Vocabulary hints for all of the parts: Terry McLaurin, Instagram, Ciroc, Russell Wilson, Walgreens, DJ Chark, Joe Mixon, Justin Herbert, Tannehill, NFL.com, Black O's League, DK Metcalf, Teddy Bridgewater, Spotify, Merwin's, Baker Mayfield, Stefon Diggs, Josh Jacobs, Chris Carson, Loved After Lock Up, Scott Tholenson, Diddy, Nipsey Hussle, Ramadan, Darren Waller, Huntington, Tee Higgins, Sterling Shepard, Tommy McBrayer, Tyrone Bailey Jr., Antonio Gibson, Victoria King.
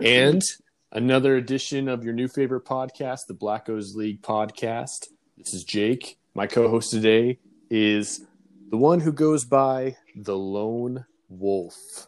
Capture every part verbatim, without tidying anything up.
And another edition of your new favorite podcast, the Black O's League podcast. This is Jake. My co-host today is the one who goes by the Lone Wolf.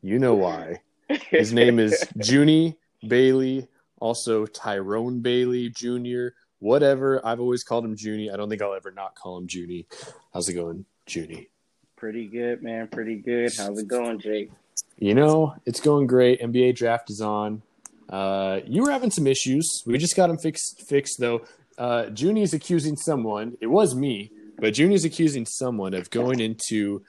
You know why. His name is Junie Bailey, also Tyrone Bailey Junior, whatever. I've always called him Junie. I don't think I'll ever not call him Junie. How's it going, Junie? Pretty good, man. Pretty good. How's it going, Jake? You know, it's going great. N B A draft is on. Uh, you were having some issues. We just got them fixed, fixed though. Uh, Junie's accusing someone. It was me, but Junie's accusing someone of going into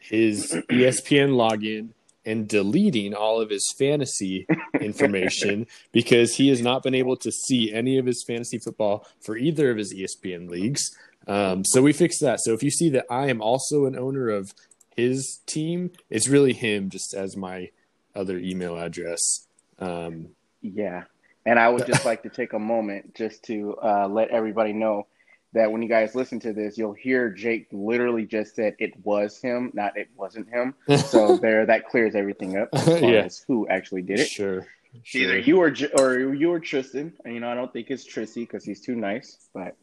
his E S P N login and deleting all of his fantasy information because he has not been able to see any of his fantasy football for either of his E S P N leagues. Um, so we fixed that. So if you see that I am also an owner of his team, it's really him just as my other email address. Um, yeah. And I would just like to take a moment just to uh, let everybody know that when you guys listen to this, you'll hear Jake literally just said it was him, not it wasn't him. So there, that clears everything up as far yeah. as who actually did it. Sure. sure. Either you or or you or Tristan. And, you know, I don't think it's Trissy because he's too nice. But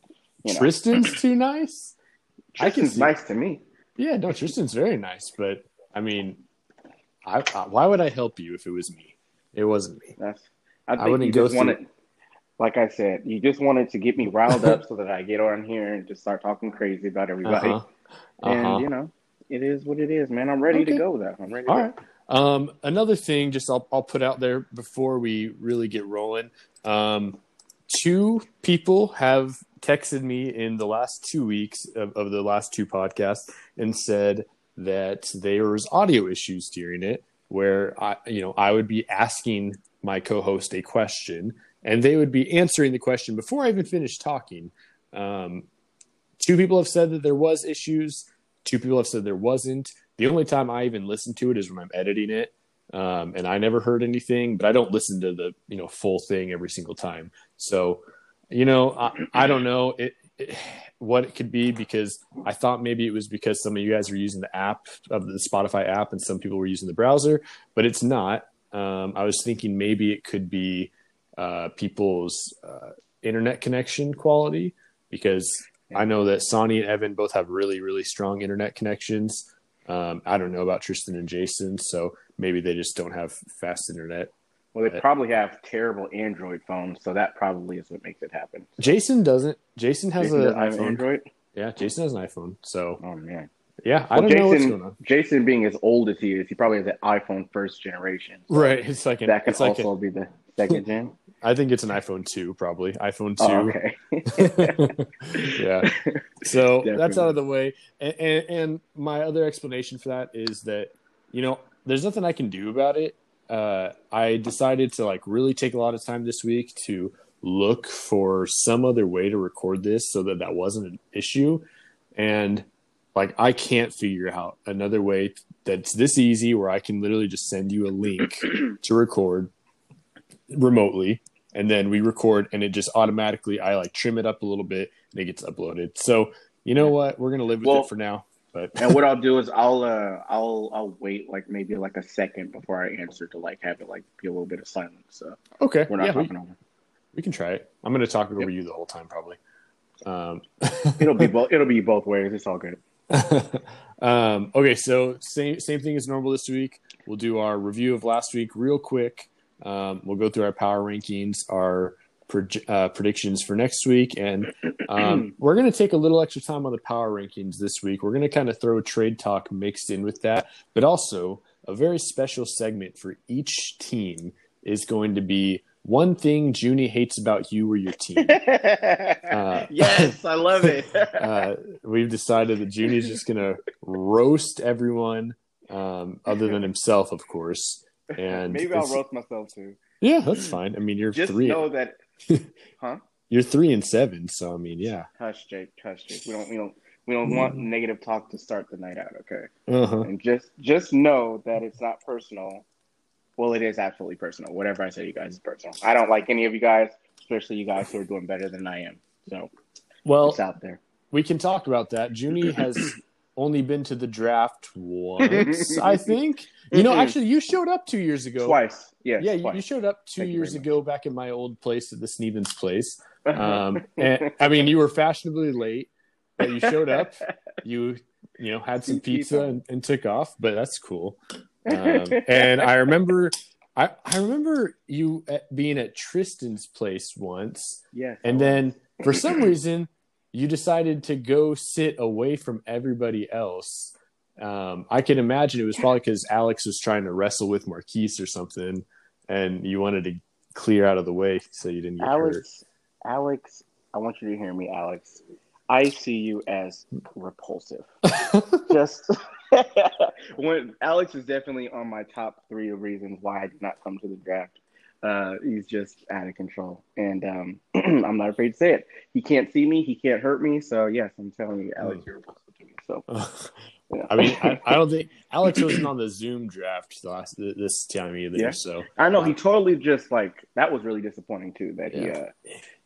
you know. Tristan's too nice? Tristan's nice to me. Yeah, no, Tristan's very nice. But, I mean, I, I, why would I help you if it was me? It wasn't me. That's, I, think I wouldn't you go just through it. Like I said, you just wanted to get me riled up so that I get on here and just start talking crazy about everybody. Uh-huh. Uh-huh. And, you know, it is what it is, man. I'm ready okay. to go, though. I'm ready to All go. Right. Um, another thing just I'll, I'll put out there before we really get rolling. Um, two people have texted me in the last two weeks of, of the last two podcasts and said that there was audio issues during it where, I, you know, I would be asking my co-host a question and they would be answering the question before I even finished talking. Um, two people have said that there was issues. Two people have said there wasn't. The only time I even listen to it is when I'm editing it, um, and I never heard anything. But I don't listen to the you know full thing every single time. So, you know, I, I don't know it, it, what it could be because I thought maybe it was because some of you guys were using the app of the Spotify app and some people were using the browser, but it's not. Um, I was thinking maybe it could be Uh, people's uh, internet connection quality because I know that Sonny and Evan both have really, really strong internet connections. Um, I don't know about Tristan and Jason, so maybe they just don't have fast internet. Well, they probably have terrible Android phones, so that probably is what makes it happen. Jason doesn't. Jason has an iPhone. Android? Yeah, Jason has an iPhone. So, oh man. Yeah, I well, don't Jason, know what's going on. Jason, being as old as he is, he probably has an iPhone first generation. So right. It's like an, that could also like a, be the second gen. I think it's an iPhone two, probably. iPhone two. Oh, okay. yeah. So Definitely. That's out of the way. And, and, and my other explanation for that is that, you know, there's nothing I can do about it. Uh, I decided to, like, really take a lot of time this week to look for some other way to record this so that that wasn't an issue. And Like, I can't figure out another way that's this easy where I can literally just send you a link to record remotely. And then we record, and it just automatically, I, like, trim it up a little bit, and it gets uploaded. So, you know what? We're going to live with well, it for now. But And what I'll do is I'll uh, I'll I'll wait, like, maybe, like, a second before I answer to, like, have it, like, be a little bit of silence. So okay. We're not yeah, talking we, over. We can try it. I'm going to talk over yep. you the whole time, probably. Um, it'll be both. It'll be both ways. It's all good. um okay so same same thing as normal this week. We'll do our review of last week real quick. Um we'll go through our power rankings, our pro- uh, predictions for next week, and um we're going to take a little extra time on the power rankings this week. We're going to kind of throw trade talk mixed in with that, but also a very special segment for each team is going to be one thing Junie hates about you or your team. Uh, yes, I love it. uh, we've decided that Junie's just going to roast everyone um, other than himself, of course. And maybe I'll roast myself too. Yeah, that's fine. I mean, you're just three. Just know that, huh? You're three and seven, so I mean, yeah. Hush, Jake. Hush, Jake. We don't, we don't, we don't mm. want negative talk to start the night out. Okay. Uh-huh. And just, just know that it's not personal. Well, it is absolutely personal. Whatever I say to you guys is personal. I don't like any of you guys, especially you guys who are doing better than I am. So, well, it's out there. We can talk about that. Junie has only been to the draft once, I think. You know, actually, you showed up two years ago. Twice, yes. Yeah, twice. You showed up two Thank years ago back in my old place at the Sneevens place. Um, and, I mean, you were fashionably late, but you showed up. You, you know, had some pizza and, and took off, but that's cool. Um, and I remember... I, I remember you at being at Tristan's place once. Yes. And then for some reason, you decided to go sit away from everybody else. Um, I can imagine it was probably because Alex was trying to wrestle with Marquise or something, and you wanted to clear out of the way so you didn't get Alex, hurt. Alex, I want you to hear me, Alex. I see you as repulsive. Just... when Alex is definitely on my top three of reasons why I did not come to the draft. Uh, he's just out of control, and um, I'm not afraid to say it. He can't see me, he can't hurt me. So yes, I'm telling you, Alex, you're repulsive to me. So you know. I mean, I, I don't think Alex wasn't on the Zoom draft last this time either. Yeah. So I know he totally just like that was really disappointing too. That yeah. he uh,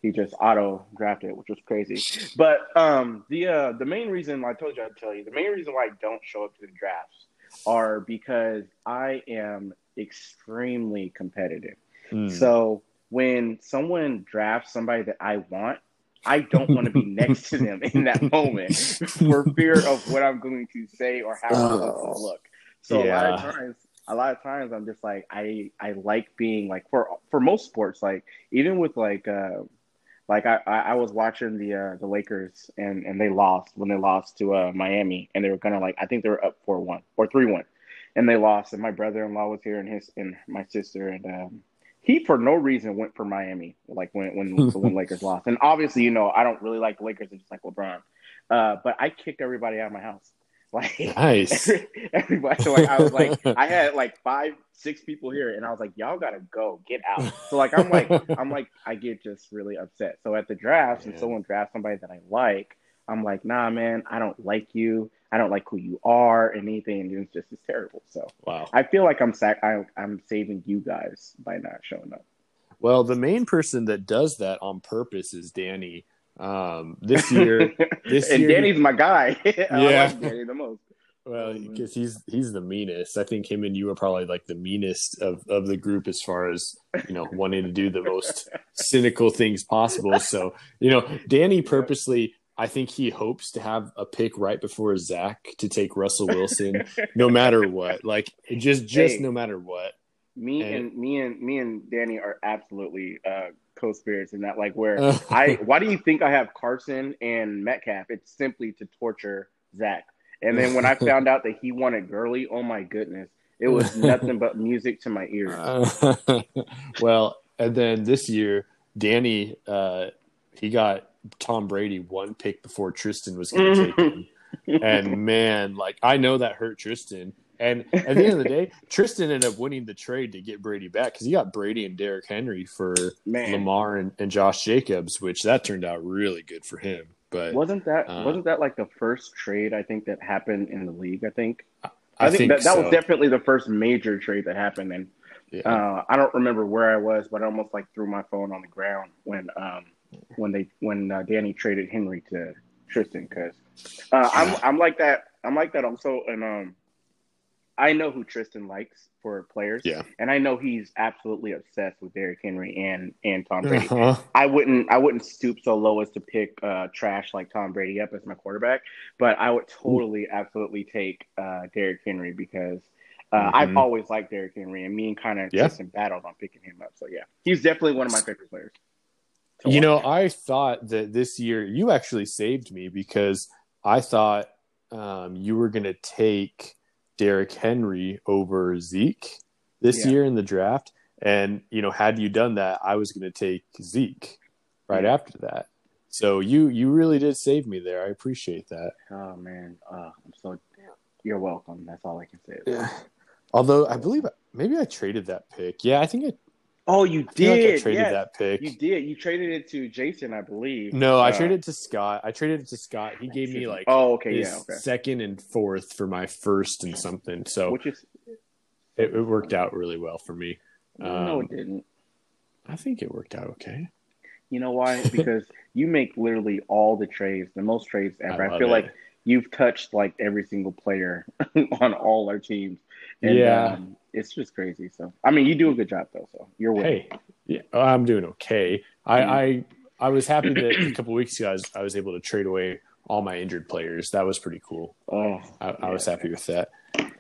he just auto drafted, which was crazy. But um, the uh, the main reason I told you I'd tell you the main reason why I don't show up to the drafts are because I am extremely competitive. Mm. So when someone drafts somebody that I want, I don't want to be next to them in that moment for fear of what I'm going to say or how I'm going to look. So yeah. a lot of times, a lot of times I'm just like, I, I like being like for, for most sports, like even with like, uh, like I, I was watching the, uh, the Lakers and, and they lost when they lost to uh, Miami, and they were kind of like, I think they were up four one or three one and they lost. And my brother-in-law was here and his, and my sister and, um, he, for no reason, went for Miami, like when when the Lakers lost. And obviously, you know, I don't really like the Lakers. I just like LeBron. Uh, but I kicked everybody out of my house. Like, nice. Every, everybody. So, like, I was like, I had like five, six people here. And I was like, y'all got to go. Get out. So, like, I'm like, I'm like, I get just really upset. So, at the drafts, yeah. when someone drafts somebody that I like, I'm like, nah, man, I don't like you. I don't like who you are and anything. And it's just it's terrible. So wow. I feel like I'm sac- I, I'm saving you guys by not showing up. Well, the main person that does that on purpose is Danny. Um, this year, this and year, Danny's my guy. Yeah. I like Danny the most. Well, because he's he's the meanest. I think him and you are probably like the meanest of, of the group as far as, you know, wanting to do the most cynical things possible. So, you know, Danny purposely. I think he hopes to have a pick right before Zach to take Russell Wilson, no matter what. Like just, just hey, no matter what. Me and, and me and me and Danny are absolutely uh, co-spirits in that. Like where I, why do you think I have Carson and Metcalf? It's simply to torture Zach. And then when I found out that he wanted Gurley, oh my goodness, it was nothing but music to my ears. Uh, well, and then this year, Danny, uh, he got Tom Brady one pick before Tristan was going to take him. And man, like I know that hurt Tristan. And at the end of the day, Tristan ended up winning the trade to get Brady back because he got Brady and Derrick Henry for man. Lamar and, and Josh Jacobs, which that turned out really good for him. But wasn't that uh, wasn't that like the first trade I think that happened in the league? I think I, I, I think, think that, that so. was definitely the first major trade that happened. And yeah. uh, I don't remember where I was, but I almost like threw my phone on the ground when. Um, When they when uh, Danny traded Henry to Tristan, because uh, I'm I'm like that I'm like that also, and um, I know who Tristan likes for players, yeah, and I know he's absolutely obsessed with Derrick Henry and, and Tom Brady. Uh-huh. I wouldn't I wouldn't stoop so low as to pick uh, trash like Tom Brady up as my quarterback, but I would totally Ooh. absolutely take uh, Derrick Henry because. Uh, mm-hmm. I've always liked Derrick Henry, and me and kind of yeah. Tristan battled on picking him up. So yeah, he's definitely one of my favorite players. You know, I thought that this year you actually saved me because I thought um, you were going to take Derrick Henry over Zeke this yeah. year in the draft. And, you know, had you done that, I was going to take Zeke right yeah. after that. So you you really did save me there. I appreciate that. Oh, man. Uh, I'm so you're welcome. That's all I can say. Yeah. Although I believe maybe I traded that pick. Yeah, I think it. Oh, you I did. Like I traded yes. that pick. You did. You traded it to Jason, I believe. No, I uh, traded it to Scott. I traded it to Scott. He gave me like oh, okay, his yeah, okay. second and fourth for my first and something. So which is it, it worked out really well for me. Um, no, it didn't. I think it worked out okay. You know why? Because you make literally all the trades, the most trades ever. I, I feel it. like you've touched like every single player on all our teams. And, yeah. Um, it's just crazy. So, I mean, you do a good job though. So you're winning. Hey, yeah, I'm doing okay. I, mm. I, I was happy that a couple weeks ago I was, I was able to trade away all my injured players. That was pretty cool. Oh, I, yeah. I was happy with that.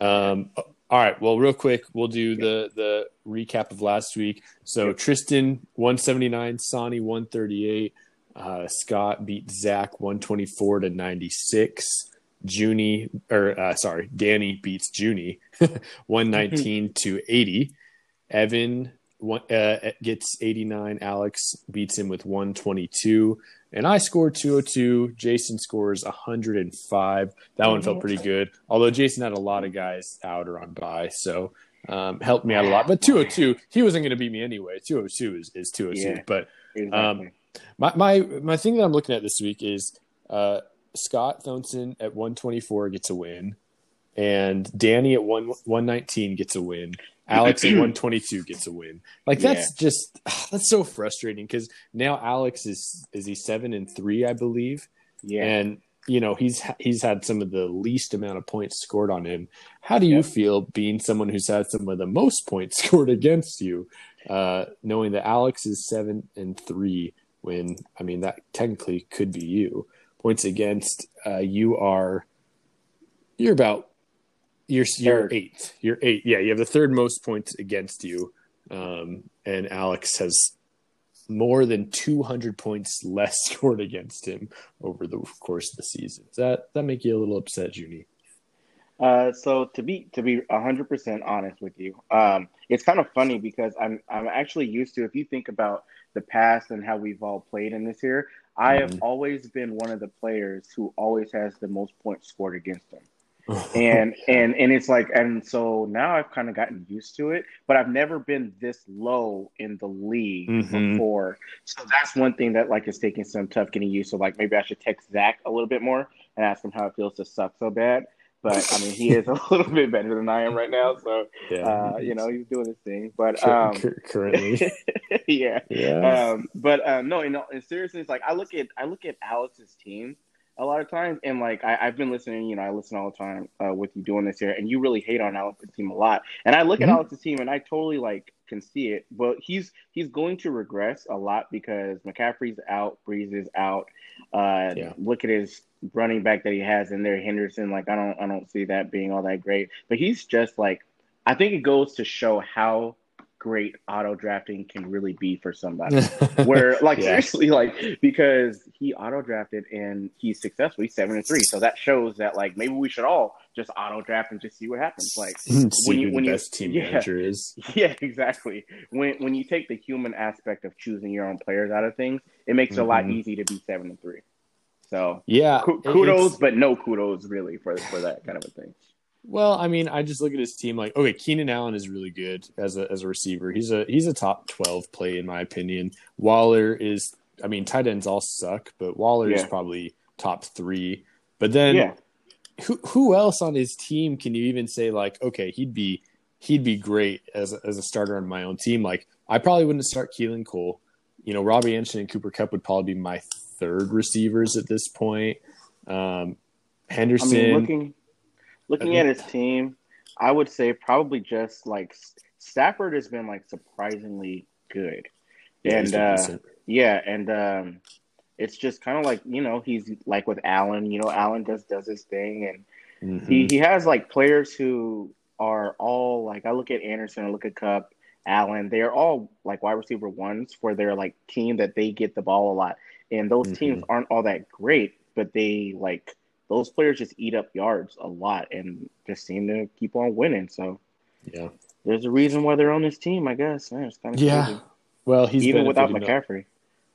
Um, all right. Well, real quick, we'll do the, the recap of last week. So yep. Tristan one seventy-nine, Sonny one thirty-eight, uh, Scott beat Zach one twenty-four to ninety-six. Junie or uh, sorry, Danny beats Junie one nineteen to eighty. Evan one, uh, gets eighty-nine. Alex beats him with one twenty-two, and I scored two oh two. Jason scores one hundred five. That one felt pretty good, although Jason had a lot of guys out or on bye, so um, helped me out a lot. But two oh two, he wasn't going to beat me anyway. two oh two is, is two oh two. Yeah, but exactly. um, my my my thing that I'm looking at this week is. Uh, Scott Thompson at one twenty-four gets a win, and Danny at one nineteen gets a win. Alex at one twenty-two gets a win. Like that's yeah. just that's so frustrating because now Alex is is he seven and three, I believe. Yeah, and you know he's he's had some of the least amount of points scored on him. How do you yeah. feel being someone who's had some of the most points scored against you, uh, knowing that Alex is seven and three? When I mean that technically could be you. Points against, uh, you are, you're about, you're, you're eighth. You're eight. Yeah, you have the third most points against you. Um, and Alex has more than two hundred points less scored against him over the course of the season. Does that, that make you a little upset, Junie? Uh, so to be to be one hundred percent honest with you, um, it's kind of funny because I'm I'm actually used to, if you think about the past and how we've all played in this year, I have always been one of the players who always has the most points scored against them. And, and, and it's like, and so now I've kind of gotten used to it, but I've never been this low in the league mm-hmm. before. So that's one thing that like is taking some tough getting used to. Like maybe I should text Zach a little bit more and ask him how it feels to suck so bad. But I mean, he is a little bit better than I am right now. So, yeah. uh, you know, he's doing his thing. But um, currently, yeah. yeah. Um, but uh, no, in, in seriousness, like I look at I look at Alex's team a lot of times, and like I, I've been listening. You know, I listen all the time uh, with you doing this here, and you really hate on Alex's team a lot. And I look mm-hmm. at Alex's team, and I totally like can see it. But he's he's going to regress a lot because McCaffrey's out, Breeze is out. Uh, yeah. Look at his running back that he has in there, Henderson. Like I don't, I don't see that being all that great. But he's just like, I think it goes to show how great auto drafting can really be for somebody. Where like yeah. seriously, like because he auto drafted and he's successful. He's seven and three, so that shows that like maybe we should all just auto draft and just see what happens. Like see when you, when the you, best team yeah, manager is. Yeah, exactly. When when you take the human aspect of choosing your own players out of things, it makes mm-hmm. it a lot easier to be seven and three. So yeah, kudos, but no kudos really for for that kind of a thing. Well, I mean, I just look at his team like, okay, Keenan Allen is really good as a as a receiver. He's a he's a top twelve play in my opinion. Waller is, I mean, tight ends all suck, but Waller yeah. is probably top three. But then yeah. who who else on his team can you even say like, okay, he'd be he'd be great as a, as a starter on my own team? Like, I probably wouldn't start Keelan Cole. You know, Robbie Anderson and Cooper Kupp would probably be my third receivers at this point. Um, Henderson. I mean, looking looking at his team, I would say probably just like Stafford has been like surprisingly good, yeah, and uh, yeah, and um, it's just kind of like you know he's like with Allen, you know Allen does does his thing, and mm-hmm. he he has like players who are all like I look at Anderson, I look at Kupp, Allen, they're all like wide receiver ones for their like team that they get the ball a lot. And those teams mm-hmm. aren't all that great, but they like those players just eat up yards a lot and just seem to keep on winning. So, yeah, there's a reason why they're on this team, I guess. Man, it's kind of yeah. crazy. Well, he's even without McCaffrey, a,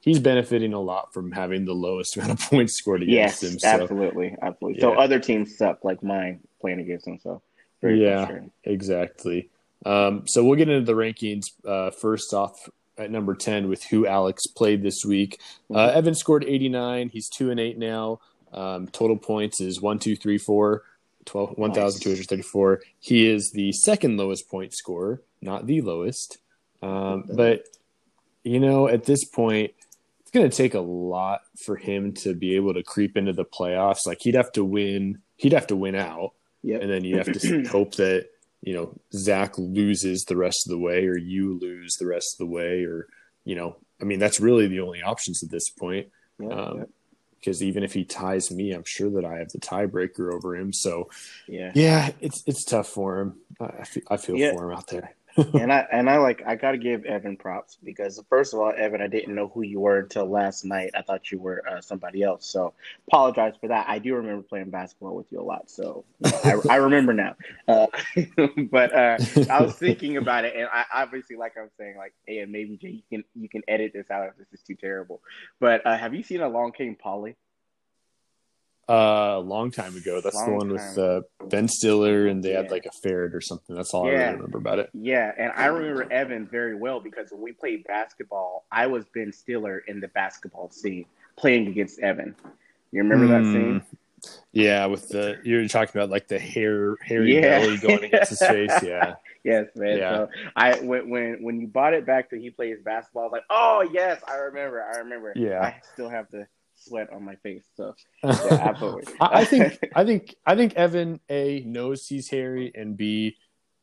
he's benefiting a lot from having the lowest amount of points scored against yes, him. Yes, so. absolutely, absolutely. Yeah. So other teams suck, like mine playing against them. So, very yeah, exactly. Um, so we'll get into the rankings uh, first off. At number ten with who Alex played this week. Uh, Evan scored eighty-nine. He's two and eight now. Um, total points is one, two, three, four, twelve, one thousand two hundred thirty-four. He is the second lowest point scorer, not the lowest. Um, but, you know, at this point, going to take a lot for him to be able to creep into the playoffs. Like he'd have to win, he'd have to win out. Yep. And then you have to hope that, you know, Zach loses the rest of the way, or you lose the rest of the way, or, you know, I mean, that's really the only options at this point. Yep. Um, because even if he ties me, I'm sure that I have the tiebreaker over him. So yeah, yeah, it's, it's tough for him. I feel, I feel yeah. for him out there. and I and I like I gotta give Evan props, because first of all, Evan, I didn't know who you were until last night. I thought you were uh, somebody else, so apologize for that. I do remember playing basketball with you a lot, so you know, I, I remember now. Uh, but uh, I was thinking about it, and I obviously, like I'm saying, like, hey, maybe Jay, you can you can edit this out if this is too terrible. But uh, have you seen Along Came Polly? Uh, a long time ago. That's long the one with uh, Ben Stiller, and they yeah. had like a ferret or something. That's all yeah. I really remember about it. Yeah, and I remember Evan very well, because when we played basketball, I was Ben Stiller in the basketball scene playing against Evan. You remember mm. that scene? Yeah, with the you're talking about like the hair, hairy yeah. belly going against his face. Yeah. Yes, man. Yeah. So I when, when when you bought it back that he plays basketball, I was like, oh yes, I remember, I remember. Yeah, I still have to. Sweat on my face, so yeah, absolutely. I think I think I think Evan A knows he's hairy, and B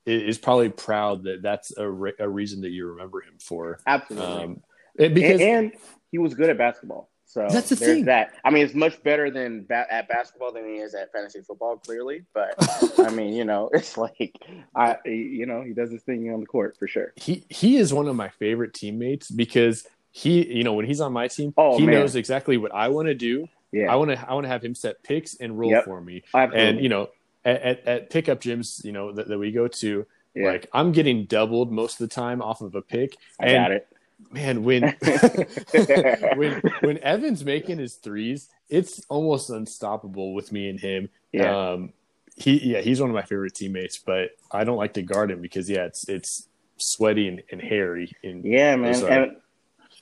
is probably proud that that's a, re- a reason that you remember him for. Absolutely, um, because and, and he was good at basketball. So that's the thing. That I mean, it's much better than ba- at basketball than he is at fantasy football, clearly. But I mean, you know, it's like I, you know, he does his thing on the court for sure. He he is one of my favorite teammates, because he, you know, when he's on my team, oh, he man. knows exactly what I want to do. Yeah. I want to, I want to have him set picks and roll yep. for me. Absolutely. And, you know, at, at, at pickup gyms, you know, that, that we go to, yeah. like I'm getting doubled most of the time off of a pick. I and, got it. Man, when, when, when Evan's making his threes, it's almost unstoppable with me and him. Yeah. Um, he, yeah, he's one of my favorite teammates, but I don't like to guard him because, yeah, it's, it's sweaty and, and hairy. And, yeah, man.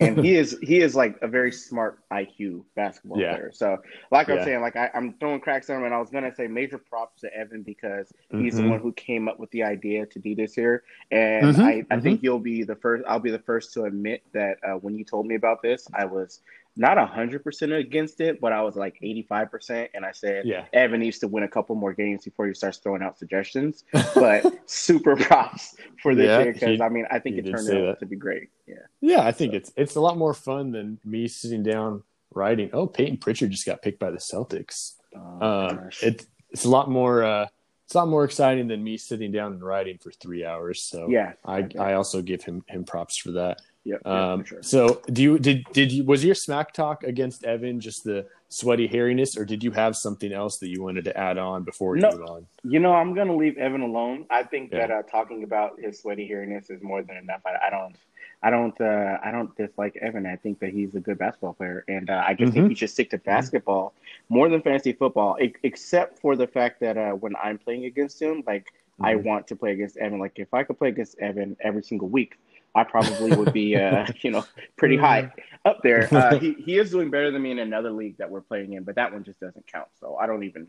And he is he is like a very smart I Q basketball yeah. player. So like I'm yeah. saying, like I, I'm throwing cracks at him, and I was gonna say major props to Evan, because mm-hmm. he's the one who came up with the idea to do this here. And mm-hmm. I, I mm-hmm. think you'll be the first. I'll be the first to admit that uh, when you told me about this, I was not a hundred percent against it, but I was like eighty-five percent. And I said, yeah. Evan needs to win a couple more games before he starts throwing out suggestions. But super props for this yeah, year, because I mean, I think it turned out that. to be great. Yeah. Yeah. I think so. it's, it's a lot more fun than me sitting down writing, oh, Peyton Pritchard just got picked by the Celtics. Oh, um, it, it's a lot more, uh, it's a lot more exciting than me sitting down and writing for three hours. So yeah, I, I, I also give him, him props for that. Yep, um, yeah, sure. So, do you did did you was your smack talk against Evan just the sweaty hairiness, or did you have something else that you wanted to add on before you no, move on? You know, I'm gonna leave Evan alone. I think yeah. that uh, talking about his sweaty hairiness is more than enough. I, I don't, I don't, uh, I don't dislike Evan. I think that he's a good basketball player, and uh, I just mm-hmm. think he should stick to basketball mm-hmm. more than fantasy football, e- except for the fact that uh, when I'm playing against him, like mm-hmm. I want to play against Evan. Like if I could play against Evan every single week, I probably would be, uh, you know, pretty high up there. Uh, he he is doing better than me in another league that we're playing in, but that one just doesn't count. So I don't even.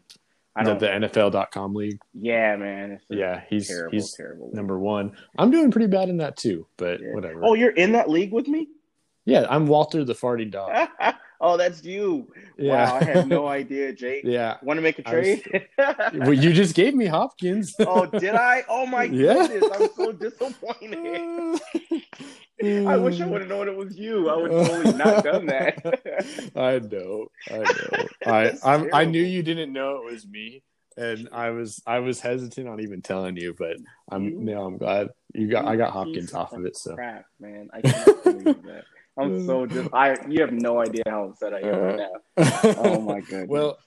I don't. The, the N F L dot com league. Yeah, man. It's yeah, he's terrible, he's terrible league. Number one. I'm doing pretty bad in that too, but yeah. whatever. Oh, you're in that league with me? Yeah, I'm Walter the Farting Dog. Oh, that's you. Yeah. Wow, I had no idea, Jake. Yeah. Want to make a trade? Was... well, you just gave me Hopkins. Oh, did I? Oh, my yeah. goodness. I'm so disappointed. I wish I would have known it was you. I would have totally not done that. I know. I know. I I'm, I knew you didn't know it was me. And I was I was hesitant on even telling you, but I'm you? now I'm glad you got I got Hopkins off of it. So crap, man. I can't believe that. I'm so just. I you have no idea how upset I am right now. Oh my goodness. Well,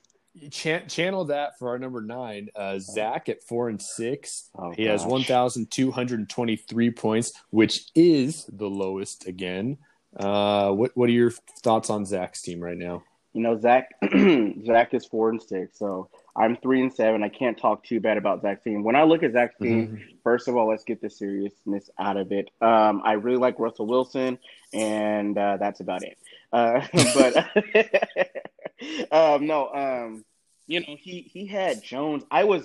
ch- channel that for our number nine, uh, Zach at four and six. Oh, he gosh. has one thousand two hundred twenty-three points, which is the lowest again. Uh, what What are your thoughts on Zach's team right now? You know, Zach. Zach is four and six, so I'm three and seven. I can't talk too bad about Zach's team. When I look at Zach's team, mm-hmm. first of all, let's get the seriousness out of it. Um, I really like Russell Wilson, and uh, that's about it. Uh, but um, no, um, you know, he he had Jones. I was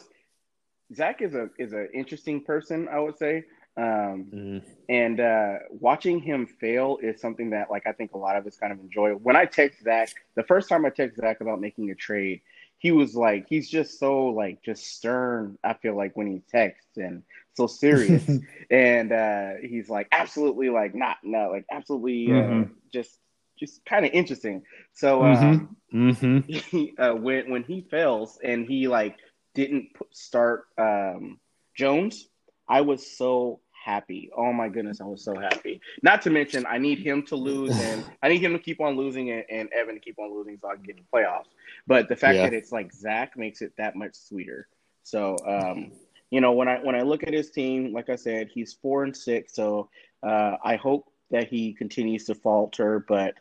Zach is a is an interesting person, I would say. Um, mm. And uh, watching him fail is something that, like, I think a lot of us kind of enjoy. When I text Zach, the first time I text Zach about making a trade, he was like, he's just so, like, just stern, I feel like, when he texts, and so serious. And uh, he's like, absolutely, like, not, no, like, absolutely mm-hmm. uh, just just kind of interesting. So uh, mm-hmm. Mm-hmm. He, uh, when, when he fails and he, like, didn't start um, Jones, I was so happy. Oh, my goodness, I was so happy. Not to mention, I need him to lose, and I need him to keep on losing, and, and Evan to keep on losing so I can get in the playoffs. But the fact yeah. that it's like Zach makes it that much sweeter. So, um, you know, when I when I look at his team, like I said, he's four and six. So uh, I hope that he continues to falter. But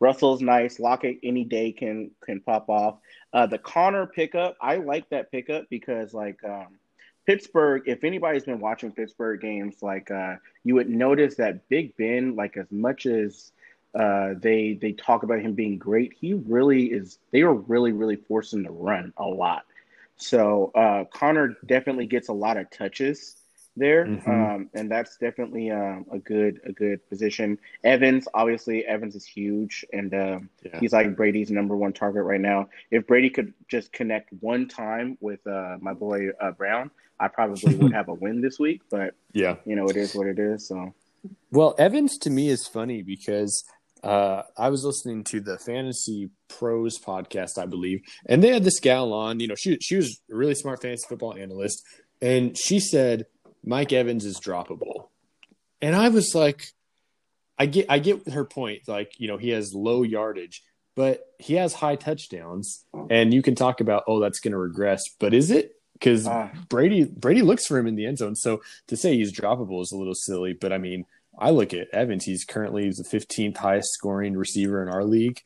Russell's nice. Lockett any day can can pop off. Uh, the Connor pickup, I like that pickup because, like, um, Pittsburgh, if anybody's been watching Pittsburgh games, like, uh, you would notice that Big Ben, like, as much as uh, they they talk about him being great, he really is – they are really, really forcing to run a lot. So uh, Connor definitely gets a lot of touches there, mm-hmm. um, and that's definitely um, a good a good position. Evans, obviously, Evans is huge, and um, yeah. he's like Brady's number one target right now. If Brady could just connect one time with uh, my boy uh, Brown, I probably would have a win this week, but yeah, you know, it is what it is. So, well, Evans to me is funny because uh, I was listening to the Fantasy Pros podcast, I believe, and they had this gal on. You know, she she was a really smart fantasy football analyst, and she said Mike Evans is droppable, and I was like, I get I get her point. Like, you know, he has low yardage, but he has high touchdowns, and you can talk about, oh, that's going to regress, but is it? Because uh, Brady Brady looks for him in the end zone. So to say he's droppable is a little silly. But, I mean, I look at Evans. He's currently the fifteenth highest scoring receiver in our league.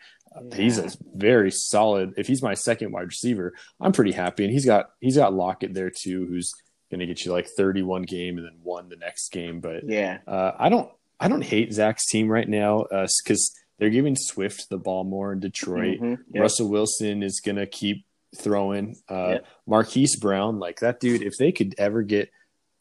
Yeah. He's a very solid. If he's my second wide receiver, I'm pretty happy. And he's got he's got Lockett there, too, who's going to get you like thirty-one game and then one the next game. But yeah, uh, I don't I don't hate Zach's team right now because uh, they're giving Swift the ball more in Detroit. Mm-hmm. Yep. Russell Wilson is going to keep throwing uh yep. Marquise Brown, like that dude, if they could ever get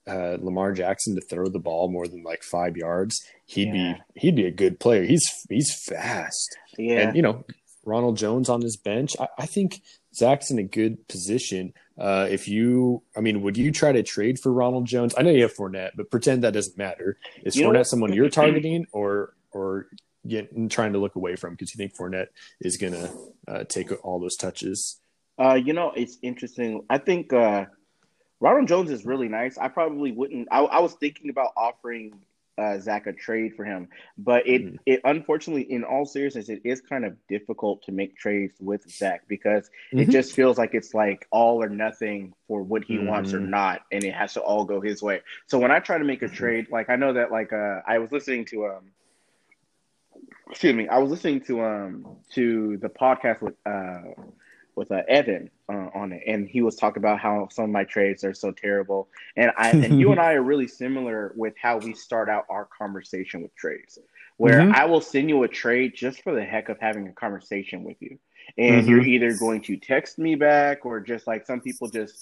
uh Lamar Jackson to throw the ball more than like five yards, he'd yeah. be he'd be a good player. He's he's fast. Yeah. And, you know, Ronald Jones on his bench. I, I think Zach's in a good position. Uh if you I mean, would you try to trade for Ronald Jones? I know you have Fournette, but pretend that doesn't matter. Is you Fournette someone you're targeting or or getting trying to look away from because you think Fournette is gonna uh take all those touches? Uh, you know, it's interesting. I think uh, Ronald Jones is really nice. I probably wouldn't. I, I was thinking about offering uh, Zach a trade for him, but it, mm. it unfortunately, in all seriousness, it is kind of difficult to make trades with Zach because mm-hmm. it just feels like it's like all or nothing for what he mm. wants or not, and it has to all go his way. So when I try to make a trade, like I know that, like uh, I was listening to um, excuse me, I was listening to um to the podcast with uh. with uh, Evan uh, on it. And he was talking about how some of my trades are so terrible. And I, and you and I are really similar with how we start out our conversation with trades, where mm-hmm. I will send you a trade just for the heck of having a conversation with you. And mm-hmm. you're either going to text me back or just like some people just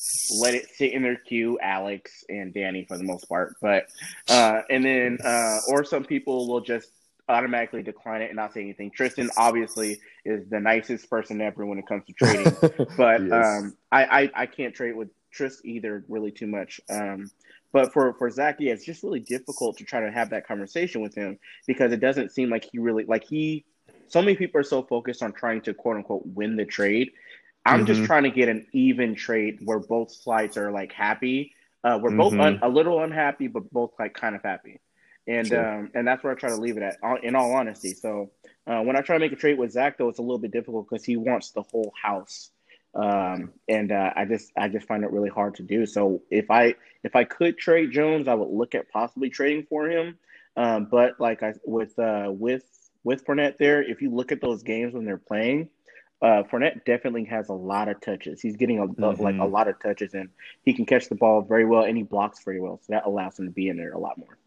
let it sit in their queue, Alex and Danny for the most part. But, uh, and then, uh, or some people will just automatically decline it and not say anything. Tristan obviously is the nicest person ever when it comes to trading, but yes. um, I, I, I can't trade with Tristan either really too much. Um, but for, for Zach, yeah, it's just really difficult to try to have that conversation with him because it doesn't seem like he really, like he, so many people are so focused on trying to quote unquote win the trade. I'm mm-hmm. just trying to get an even trade where both sides are like happy. Uh, we're mm-hmm. both un, a little unhappy, but both like kind of happy. And sure. um, and that's where I try to leave it at, in all honesty. So uh, when I try to make a trade with Zach, though, it's a little bit difficult because he wants the whole house, um, and uh, I just I just find it really hard to do. So if I if I could trade Jones, I would look at possibly trading for him. Um, but like I with uh, with with Fournette there, if you look at those games when they're playing, uh, Fournette definitely has a lot of touches. He's getting a, mm-hmm. like a lot of touches, and he can catch the ball very well, and he blocks very well. So that allows him to be in there a lot more.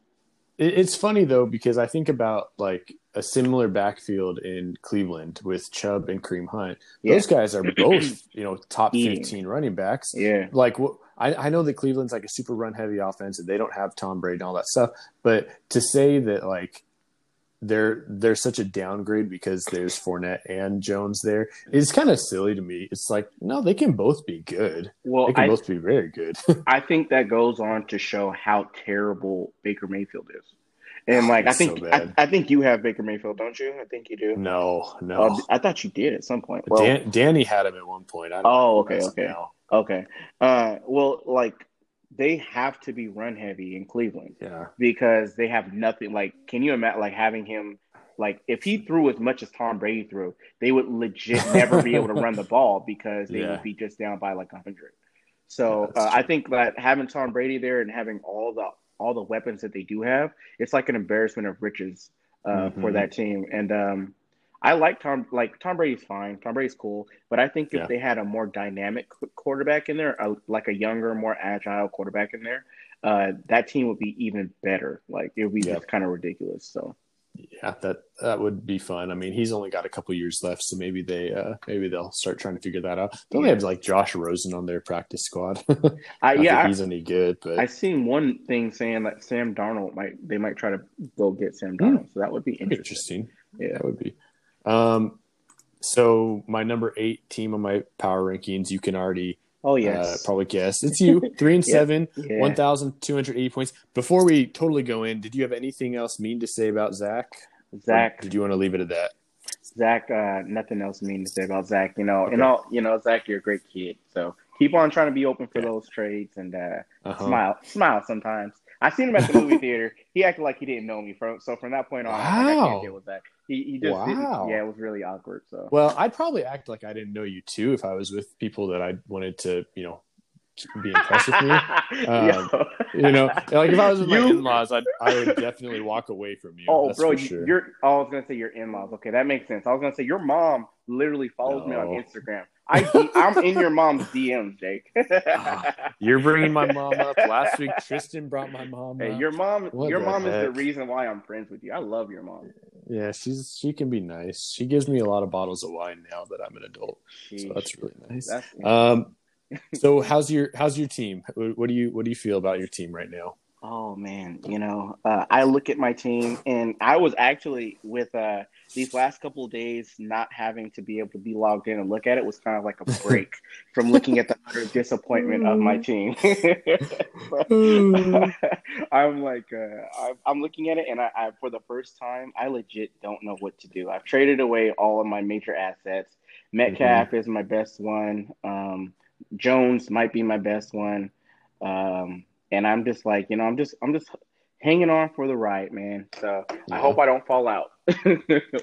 It's funny, though, because I think about, like, a similar backfield in Cleveland with Chubb and Kareem Hunt. Yeah. Those guys are both, you know, top fifteen yeah. running backs. Yeah. Like, I, I know that Cleveland's, like, a super run-heavy offense, and they don't have Tom Brady and all that stuff. But to say that, like, they're, they're such a downgrade because there's Fournette and Jones there is kind of silly to me. It's like, no, they can both be good. Well, They can I, both be very good. I think that goes on to show how terrible Baker Mayfield is. And, like, it's I think so I, I think you have Baker Mayfield, don't you? I think you do. No, no. Uh, I thought you did at some point. Well, Dan, Danny had him at one point. I don't oh, okay, okay. Now. Okay. Uh, well, like, they have to be run heavy in Cleveland. Yeah. Because they have nothing. Like, can you imagine, like, having him, like, if he threw as much as Tom Brady threw, they would legit never be able to run the ball because they yeah. would be just down by, like, one hundred. So yeah, uh, I think that having Tom Brady there and having all the all the weapons that they do have, it's like an embarrassment of riches uh, mm-hmm. for that team. And um, I like Tom, like Tom Brady's fine. Tom Brady's cool. But I think if yeah. they had a more dynamic quarterback in there, a, like a younger, more agile quarterback in there, uh, that team would be even better. Like it would be yep. just kind of ridiculous. So yeah, that, that would be fun. I mean, he's only got a couple years left, so maybe they, uh, maybe they'll start trying to figure that out. They only yeah. have like Josh Rosen on their practice squad. I Not yeah, that he's I, any good. But I seen one thing saying that Sam Darnold might, they might try to go get Sam Darnold. Mm. So that would be interesting. interesting. Yeah, that would be. Um, so my number eight team on my power rankings, you can already. Oh, yes. Uh, probably guess. It's you. Three and seven, yeah. one thousand two hundred eighty points. Before we totally go in, did you have anything else mean to say about Zach? Zach. Or did you want to leave it at that? Zach, uh, nothing else mean to say about Zach. You know, okay. and all, you know, Zach, you're a great kid. So keep on trying to be open for yeah. those trades and uh, uh-huh. smile. Smile sometimes. I seen him at the movie theater. He acted like he didn't know me. From, so from that point on, wow. like, I can't deal with that. He, he just wow. Yeah, it was really awkward. So well, I'd probably act like I didn't know you too if I was with people that I wanted to, you know, be impressed with me. Um, you know, like if I was with you... my in-laws, I'd, I would definitely walk away from you. Oh, that's bro, for sure. you're. Oh, I was gonna say your in-laws. Okay, that makes sense. I was gonna say your mom literally follows no. me on Instagram. I, I'm in your mom's D Ms, Jake. You're bringing my mom up. Last week, Tristan brought my mom hey, up. Your mom, what your mom heck? Is the reason why I'm friends with you. I love your mom. Yeah, she's she can be nice. She gives me a lot of bottles of wine now that I'm an adult, Sheesh. so that's really nice. That's um, so how's your how's your team? What do you what do you feel about your team right now? Oh man, you know, uh, I look at my team, and I was actually with uh, these last couple of days not having to be able to be logged in and look at it was kind of like a break from looking at the utter disappointment of my team. So, I'm like, uh, I'm looking at it, and I, I for the first time, I legit don't know what to do. I've traded away all of my major assets. Metcalf mm-hmm. is my best one. Um, Jones might be my best one. Um, And I'm just like, you know, I'm just I'm just hanging on for the ride, man. So yeah. I hope I don't fall out,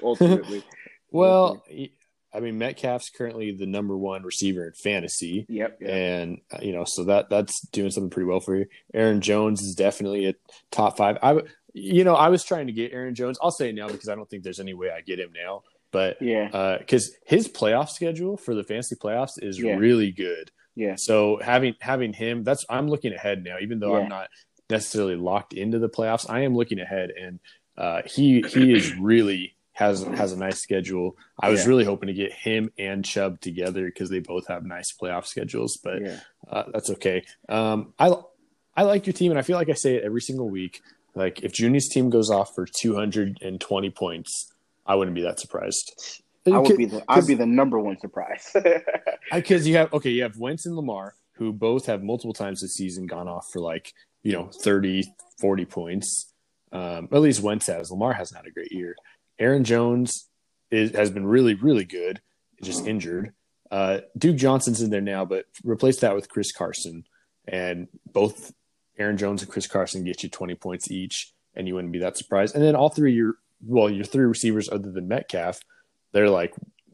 ultimately. Well, ultimately. I mean, Metcalf's currently the number one receiver in fantasy. Yep, yep. And, you know, so that that's doing something pretty well for you. Aaron Jones is definitely a top five. I, you know, I was trying to get Aaron Jones. I'll say it now because I don't think there's any way I get him now. But yeah, because uh, his playoff schedule for the fantasy playoffs is yeah. really good. Yeah. So having having him, that's I'm looking ahead now. Even though yeah. I'm not necessarily locked into the playoffs, I am looking ahead, and uh, he he is really has has a nice schedule. I was yeah. really hoping to get him and Chubb together because they both have nice playoff schedules, but yeah. uh, that's okay. Um, I I like your team, and I feel like I say it every single week. Like if Junie's team goes off for two hundred twenty points, I wouldn't be that surprised. I would be the I'd be the number one surprise. Because you have okay, you have Wentz and Lamar, who both have multiple times this season gone off for like you know thirty, forty points. Um, at least Wentz has. Lamar hasn't had a great year. Aaron Jones is, has been really, really good. Just injured. Uh, Duke Johnson's in there now, but replace that with Chris Carson, and both Aaron Jones and Chris Carson get you twenty points each, and you wouldn't be that surprised. And then all three your well, your three receivers other than Metcalf. They're like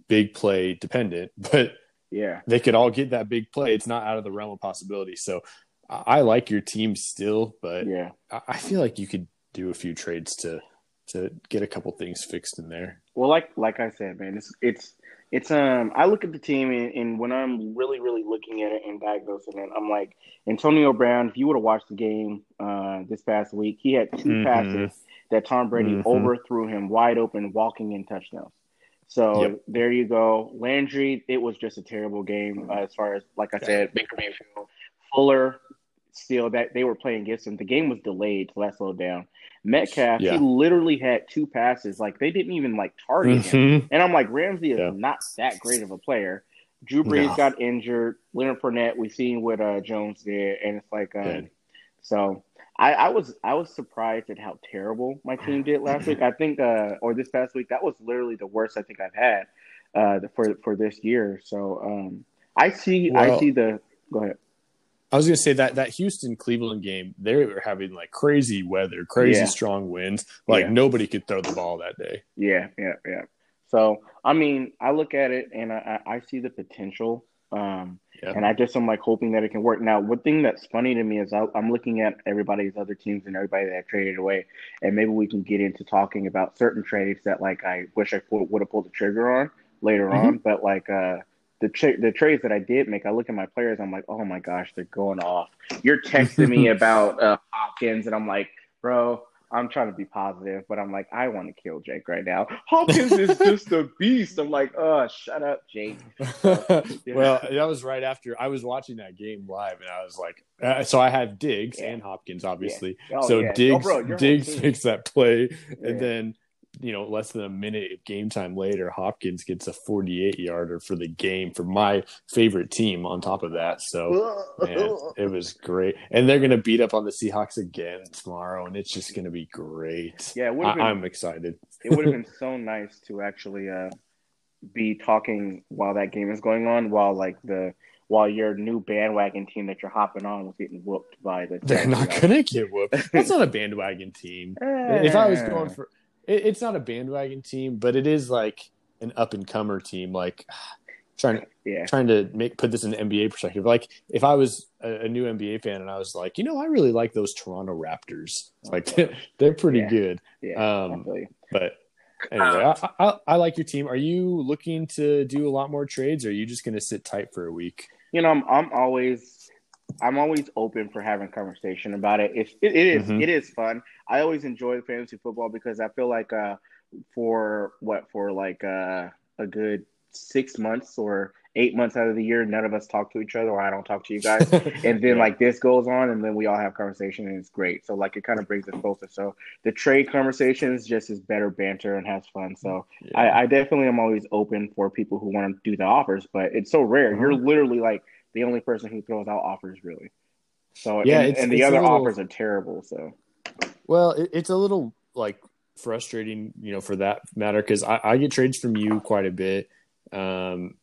big play dependent, but yeah, they could all get that big play. It's not out of the realm of possibility. So I like your team still, but yeah, I feel like you could do a few trades to to get a couple things fixed in there. Well, like like I said, man, it's it's It's um. I look at the team, and, and when I'm really, really looking at it and diagnosing it, I'm like, Antonio Brown, if you would have watched the game uh, this past week, he had two mm-hmm. passes that Tom Brady mm-hmm. overthrew him wide open, walking in touchdowns. So yep. there you go. Landry, it was just a terrible game uh, as far as, like I yeah. said, Baker Mayfield. Fuller, still, that they were playing against him. The game was delayed, so that slowed down. Metcalf, yeah. he literally had two passes. Like, they didn't even, like, target mm-hmm. him. And I'm like, Ramsey is yeah. not that great of a player. Drew Brees no. got injured. Leonard Fournette, we've seen what uh, Jones did. And it's like, um, yeah. so I, I was I was surprised at how terrible my team did last week. I think, uh, or this past week, that was literally the worst I think I've had uh, for for this year. So um, I see well, I see the – go ahead. I was going to say that that Houston-Cleveland game, they were having, like, crazy weather, crazy yeah. strong winds. Like, yeah. nobody could throw the ball that day. Yeah, yeah, yeah. So, I mean, I look at it, and I, I see the potential. Um, yeah. And I just am, like, hoping that it can work. Now, one thing that's funny to me is I, I'm looking at everybody's other teams and everybody that traded away, and maybe we can get into talking about certain trades that, like, I wish I would have pulled the trigger on later mm-hmm. on. But, like uh, – The tra- the trades that I did make, I look at my players, I'm like, oh my gosh, they're going off. You're texting me about uh, Hopkins, and I'm like, bro, I'm trying to be positive, but I'm like, I want to kill Jake right now. Hopkins is just a beast. I'm like, oh, shut up, Jake. So, yeah. Well, that was right after I was watching that game live, and I was like, uh, so I have Diggs yeah. and Hopkins, obviously. Yeah. Oh, so yeah. Diggs, oh, bro, Diggs makes that play, yeah. and then. You know, less than a minute of game time later, Hopkins gets a forty-eight yarder for the game for my favorite team on top of that. So, man, it was great. And they're going to beat up on the Seahawks again tomorrow, and it's just going to be great. Yeah, it would have been, I- I'm excited. It would have been so nice to actually uh, be talking while that game is going on, while, like, the – while your new bandwagon team that you're hopping on was getting whooped by the – They're not going to get whooped. That's not a bandwagon team. If I was going for – It's not a bandwagon team, but it is like an up-and-comer team. Like trying, yeah. trying to make put this in an N B A perspective. Like if I was a, a new N B A fan and I was like, you know, I really like those Toronto Raptors. Like okay. they're pretty yeah. good. Yeah, um, but anyway, I, I, I like your team. Are you looking to do a lot more trades, or are you just going to sit tight for a week? You know, I'm, I'm always. I'm always open for having a conversation about it. It's, it, it is mm-hmm. it is fun. I always enjoy fantasy football because I feel like uh, for what for like uh, a good six months or eight months out of the year, none of us talk to each other, or I don't talk to you guys. And then like this goes on, and then we all have conversation, and it's great. So like it kind of brings us closer. So the trade conversations just is better banter and has fun. So yeah. I, I definitely am always open for people who want to do the offers, but it's so rare. Mm-hmm. You're literally like. The only person who throws out offers, really. So yeah, and, it's, and the it's other little, offers are terrible. So, well, it, it's a little like frustrating, you know, for that matter, because I, I get trades from you quite a bit. Um,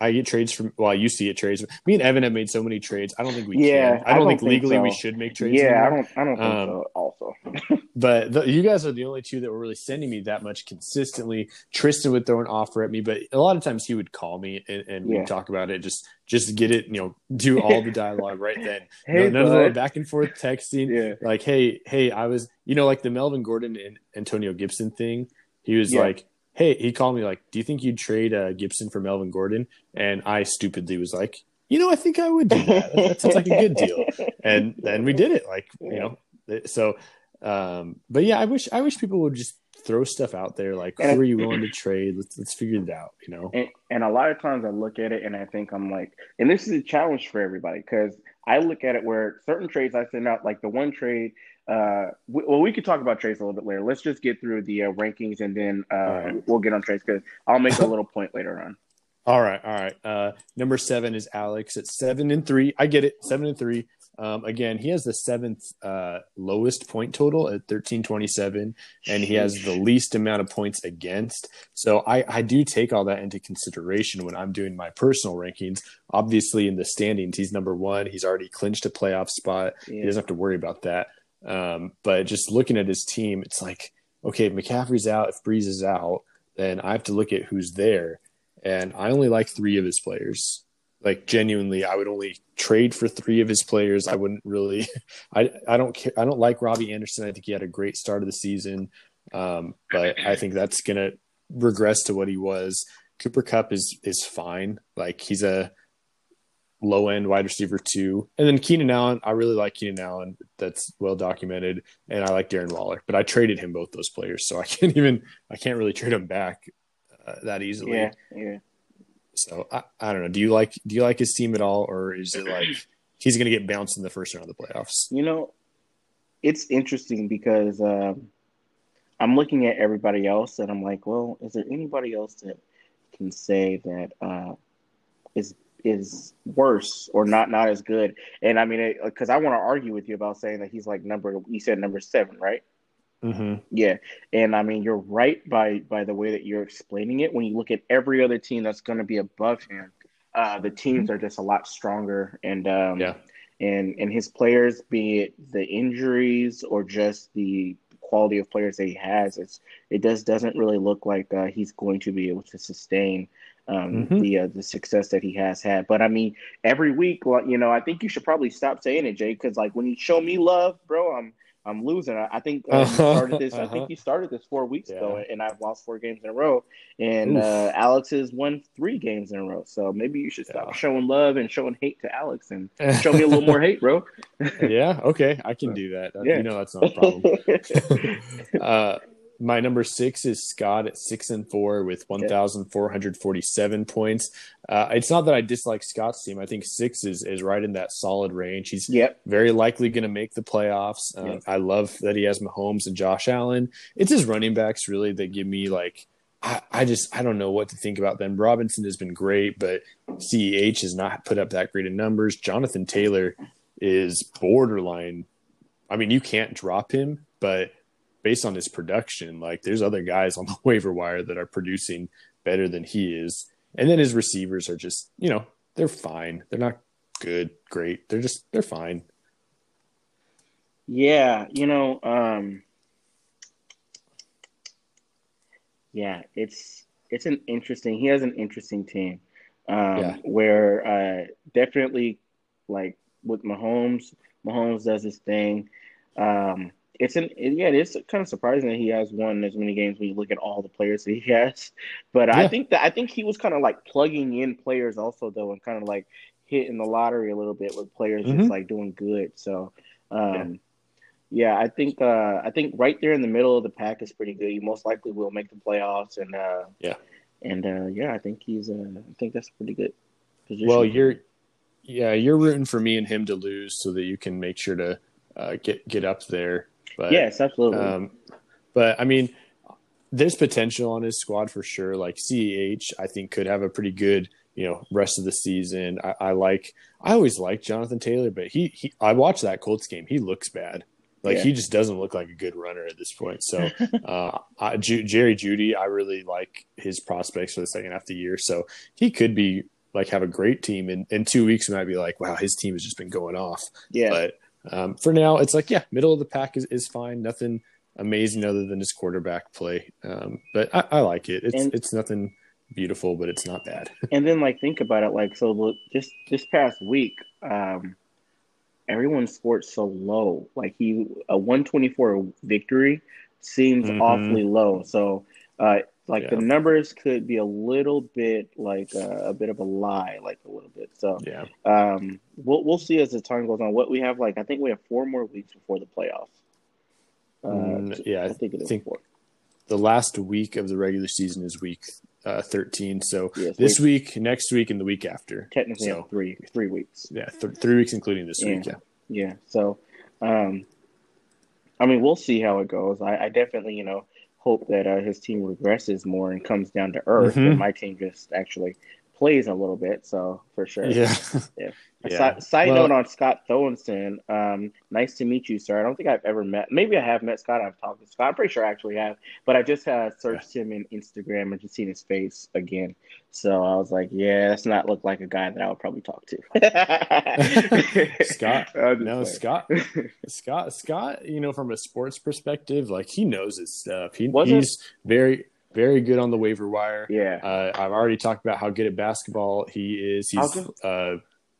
I get trades from well, you see it trades. Me and Evan have made so many trades. I don't think we. Yeah, can. I, don't I don't think, think legally so. We should make trades. Yeah, anymore. I don't. I don't think um, so. Also, but the, you guys are the only two that were really sending me that much consistently. Tristan would throw an offer at me, but a lot of times he would call me and, and yeah. we'd talk about it. Just, just get it. You know, do all the dialogue right then. Hey, no, none of the back and forth texting. Yeah. Like, hey, hey, I was, you know, like the Melvin Gordon and Antonio Gibson thing. He was yeah. like. Hey, he called me like, do you think you'd trade uh, Gibson for Melvin Gordon? And I stupidly was like, you know, I think I would do that. That sounds like a good deal. And then we did it. Like, you know, so, um, but yeah, I wish, I wish people would just throw stuff out there. Like, who are you willing to trade? Let's, let's figure it out, you know? And, and a lot of times I look at it and I think I'm like, and this is a challenge for everybody. Cause I look at it where certain trades I send out, like the one trade, Uh, we, well, we could talk about trades a little bit later. Let's just get through the uh, rankings, and then uh, right. we'll get on trades because I'll make a little point later on. All right, all right. Uh, number seven is Alex at seven and three. I get it, seven and three. Um, again, he has the seventh uh, lowest point total at thirteen twenty-seven, and he has the least amount of points against. So I, I do take all that into consideration when I'm doing my personal rankings. Obviously, in the standings, he's number one. He's already clinched a playoff spot. Yeah. He doesn't have to worry about that. Um, but just looking at his team, it's like, okay, if McCaffrey's out, if Breeze is out, then I have to look at who's there. And I only like three of his players. Like genuinely, I would only trade for three of his players. I wouldn't really, I, I don't care. I don't like Robbie Anderson. I think he had a great start of the season. Um, but I think that's going to regress to what he was Cooper Kupp is is fine. Like, he's a low end wide receiver too. And then Keenan Allen, I really like Keenan Allen. That's well documented. And I like Darren Waller, but I traded him both those players, so I can't even I can't really trade him back uh, that easily. Yeah, yeah. So I, I don't know. Do you like do you like his team at all, or is it like he's going to get bounced in the first round of the playoffs? You know, it's interesting because um, I'm looking at everybody else and I'm like, well, is there anybody else that can say that uh, is is worse or not, not as good? And I mean, because I want to argue with you about saying that he's like number, you said number seven, right? Mm-hmm. Yeah. And I mean, you're right by, by the way that you're explaining it. When you look at every other team that's going to be above him, uh, the teams are just a lot stronger. And, um, yeah. and, and his players, be it the injuries or just the quality of players that he has, it's, it just doesn't really look like uh, he's going to be able to sustain Um, mm-hmm. the uh, the success that he has had. But I mean, every week, well, you know, I think you should probably stop saying it, Jay, because like when you show me love, bro, I'm I'm losing. I, I think uh, uh-huh. you started this. Uh-huh. I think you started this four weeks yeah. ago, and I've lost four games in a row. And uh, Alex has won three games in a row. So maybe you should stop yeah. showing love and showing hate to Alex, and show me a little more hate, bro. yeah. Okay, I can do that. Yeah. You know, that's not a problem. uh, My number six is Scott at six and four with one thousand four hundred forty-seven points. Uh, it's not that I dislike Scott's team. I think six is, is right in that solid range. He's yep. very likely going to make the playoffs. Um, yep. I love that he has Mahomes and Josh Allen. It's his running backs really that give me like, I, I just, I don't know what to think about them. Robinson has been great, but C E H has not put up that great of numbers. Jonathan Taylor is borderline. I mean, you can't drop him, but based on his production, like there's other guys on the waiver wire that are producing better than he is. And then his receivers are just, you know, they're fine. They're not good, great. They're just, they're fine. Yeah. You know, um, yeah, it's, it's an interesting, he has an interesting team um, yeah. where uh, definitely like with Mahomes, Mahomes does his thing. Um, It's an yeah. It's kind of surprising that he has won as many games when you look at all the players that he has. But yeah. I think that I think he was kind of like plugging in players also though, and kind of like hitting the lottery a little bit with players mm-hmm. just like doing good. So, um, yeah. yeah, I think uh, I think right there in the middle of the pack is pretty good. He most likely will make the playoffs, and uh, yeah, and uh, yeah, I think he's. Uh, I think that's a pretty good position. Well, you're yeah, you're rooting for me and him to lose so that you can make sure to uh, get get up there. But, yes, absolutely. Um, but, I mean, there's potential on his squad for sure. Like, C E H, I think, could have a pretty good, you know, rest of the season. I, I like – I always like Jonathan Taylor, but he, he – I watched that Colts game. He looks bad. Like, yeah. he just doesn't look like a good runner at this point. So, uh, I, J- Jerry Jeudy, I really like his prospects for the second half of the year. So, he could be – like, have a great team. And in two weeks, we might be like, wow, his team has just been going off. Yeah. But – Um, for now, it's like, yeah, middle of the pack is, is fine. Nothing amazing other than his quarterback play. Um, but I, I like it. It's and, it's nothing beautiful, but it's not bad. And then, like, think about it. Like, so look, this, this past week, um, everyone scored so low. Like, he a one twenty-four victory seems mm-hmm. awfully low. So, uh, like, yeah. the numbers could be a little bit, like, uh, a bit of a lie, like, a little bit. So, yeah. um, we'll we'll see as the time goes on. What we have, like, I think we have four more weeks before the playoffs. Uh, mm, yeah, I think it is think four. The last week of the regular season is week uh, thirteen. So, yes, this week, week, next week, and the week after. Technically, so, three three weeks. Yeah, th- three weeks including this yeah. week, yeah. Yeah, so, um, I mean, we'll see how it goes. I, I definitely, you know, hope that uh, his team regresses more and comes down to earth, mm-hmm. and my team just actually plays a little bit. So for sure, yeah. yeah. yeah. S- side well, note on Scott Tholenson. Um, nice to meet you, sir. I don't think I've ever met. Maybe I have met Scott. I've talked to Scott. I'm pretty sure I actually have. But I just uh, searched yeah. him in Instagram and just seen his face again. So I was like, yeah, that's not look like a guy that I would probably talk to. Scott, no, Scott, Scott, Scott, you know, from a sports perspective, like he knows his stuff. He, he's very, very good on the waiver wire. Yeah. Uh, I've already talked about how good at basketball he is. He's uh,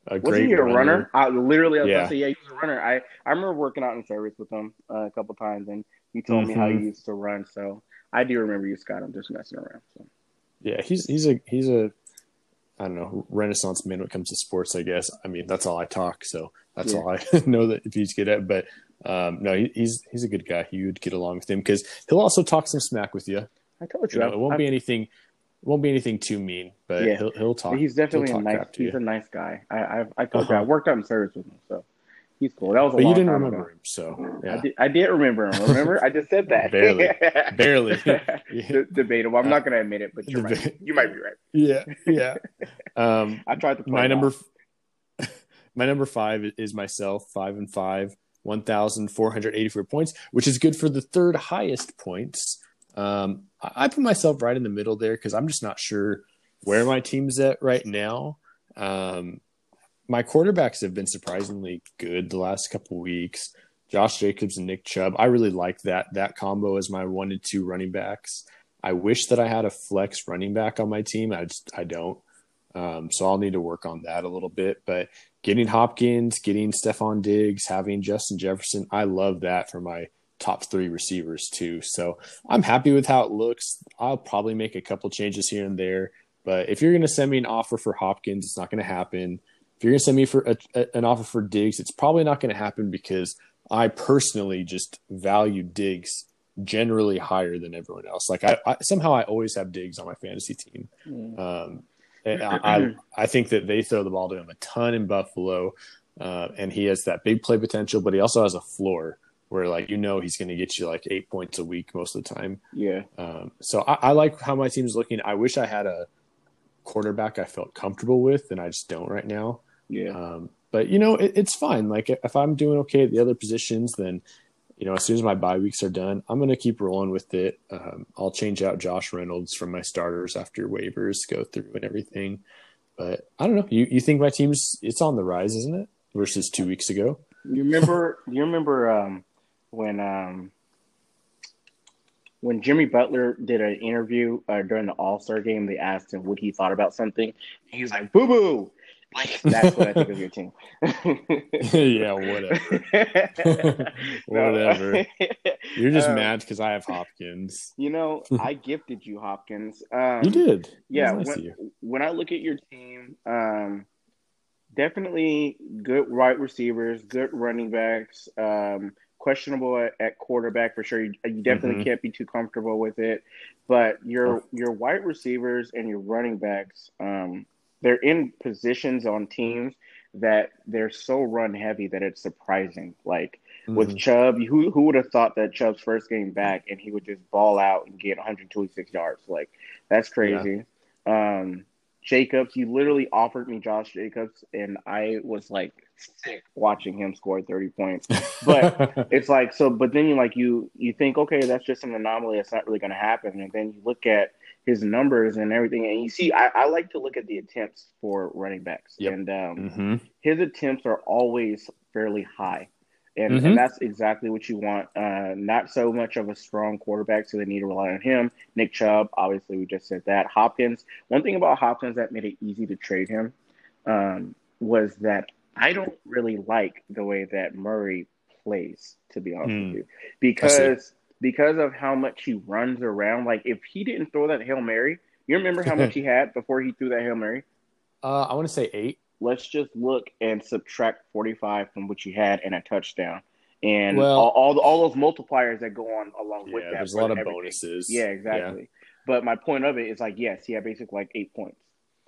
a great he a runner. runner? I literally, I was yeah. going to say, yeah, he was a runner. I, I remember working out in service with him uh, a couple times, and he told mm-hmm. me how he used to run. So I do remember you, Scott. I'm just messing around. So. Yeah, he's he's a he's a I don't know renaissance man when it comes to sports. I guess I mean that's all I talk, so that's yeah. all I know that if he's good at. But um, no, he, he's he's a good guy. You would get along with him because he'll also talk some smack with you. I told you, you know, it won't I'm... be anything. Won't be anything too mean, but yeah. he'll he'll talk. He's definitely talk a nice. He's you. a nice guy. I I've, I told uh-huh. you I worked on service with him, so he's cool. That was a but long you didn't time remember ago. him, so yeah. I, did, I did remember him. Remember, I just said that barely, barely. Yeah. Debatable. I'm uh, not going to admit it, but you're deba- right. You might be right. Yeah, yeah. Um, I tried to. Play my number, f- my number five is myself. Five and five, one thousand four hundred eighty-four points, which is good for the third highest points. Um, I put myself right in the middle there because I'm just not sure where my team's at right now. Um, my quarterbacks have been surprisingly good the last couple weeks. Josh Jacobs and Nick Chubb. I really like that that combo as my one and two running backs. I wish that I had a flex running back on my team. I just I don't. Um, so I'll need to work on that a little bit. But getting Hopkins, getting Stefon Diggs, having Justin Jefferson, I love that for my top three receivers too. So I'm happy with how it looks. I'll probably make a couple changes here and there, but if you're going to send me an offer for Hopkins, it's not going to happen. If you're going to send me for a, a, an offer for Diggs, it's probably not going to happen because I personally just value Diggs generally higher than everyone else. Like I, I somehow I always have Diggs on my fantasy team. Um, and I, I, I think that they throw the ball to him a ton in Buffalo, uh, and he has that big play potential, but he also has a floor where, like, you know, he's going to get you like eight points a week most of the time. Yeah. Um, so I, I like how my team's looking. I wish I had a quarterback I felt comfortable with, and I just don't right now. Yeah. Um, but, you know, it, it's fine. Like, if I'm doing okay at the other positions, then, you know, as soon as my bye weeks are done, I'm going to keep rolling with it. Um, I'll change out Josh Reynolds from my starters after waivers go through and everything. But I don't know. You, you think my team's – it's on the rise, isn't it, versus two weeks ago? You remember – you remember um... – When um when Jimmy Butler did an interview uh, during the All-Star game, they asked him what he thought about something. He was like, "Boo boo!" Like that's what I think of your team. Yeah, whatever. Whatever. You're just um, mad because I have Hopkins. You know, I gifted you Hopkins. Um, you did. Yeah. Nice when, you. when I look at your team, um, definitely good wide receivers, good running backs. Um, questionable at, at quarterback for sure. You, you definitely mm-hmm. can't be too comfortable with it, but your oh. your wide receivers and your running backs, um, they're in positions on teams that they're so run heavy that it's surprising. Like mm-hmm. with Chubb, who who would have thought that Chubb's first game back and he would just ball out and get one hundred twenty-six yards? Like that's crazy. Yeah. Um, Jacobs, you literally offered me Josh Jacobs, and I was like sick watching him score thirty points. But it's like so. But then you like you you think, okay, that's just an anomaly. It's not really going to happen. And then you look at his numbers and everything, and you see. I, I like to look at the attempts for running backs, yep. and um, mm-hmm. his attempts are always fairly high, and, mm-hmm. and that's exactly what you want. Uh, not so much of a strong quarterback, so they need to rely on him. Nick Chubb, obviously, we just said that. Hopkins. One thing about Hopkins that made it easy to trade him um, was that. I don't really like the way that Murray plays, to be honest mm, with you, because because of how much he runs around. Like, if he didn't throw that Hail Mary, you remember how much he had before he threw that Hail Mary? Uh, I want to say eight. Let's just look and subtract forty-five from what he had and a touchdown. And well, all, all, all those multipliers that go on along yeah, with that. Yeah, there's a lot of everything. Bonuses. Yeah, exactly. Yeah. But my point of it is, like, yes, he had basically, like, eight points.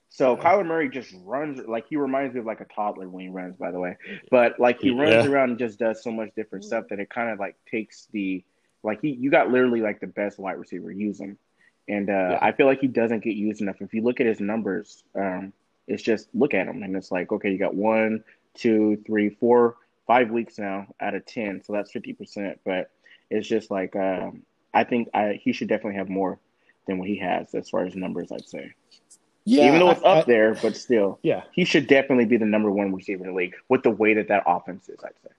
So Kyler Murray just runs – like he reminds me of like a toddler when he runs, by the way. But like he runs yeah. around and just does so much different stuff that it kind of like takes the – like he you got literally like the best wide receiver. Use him. And uh, yeah. I feel like he doesn't get used enough. If you look at his numbers, um, it's just look at him. And it's like, okay, you got one, two, three, four, five weeks now out of ten. So that's fifty percent. But it's just like um, I think I, he should definitely have more than what he has as far as numbers, I'd say. Yeah, even though it's I, up I, there, but still, yeah, he should definitely be the number one receiver in the league with the way that that offense is, I'd say.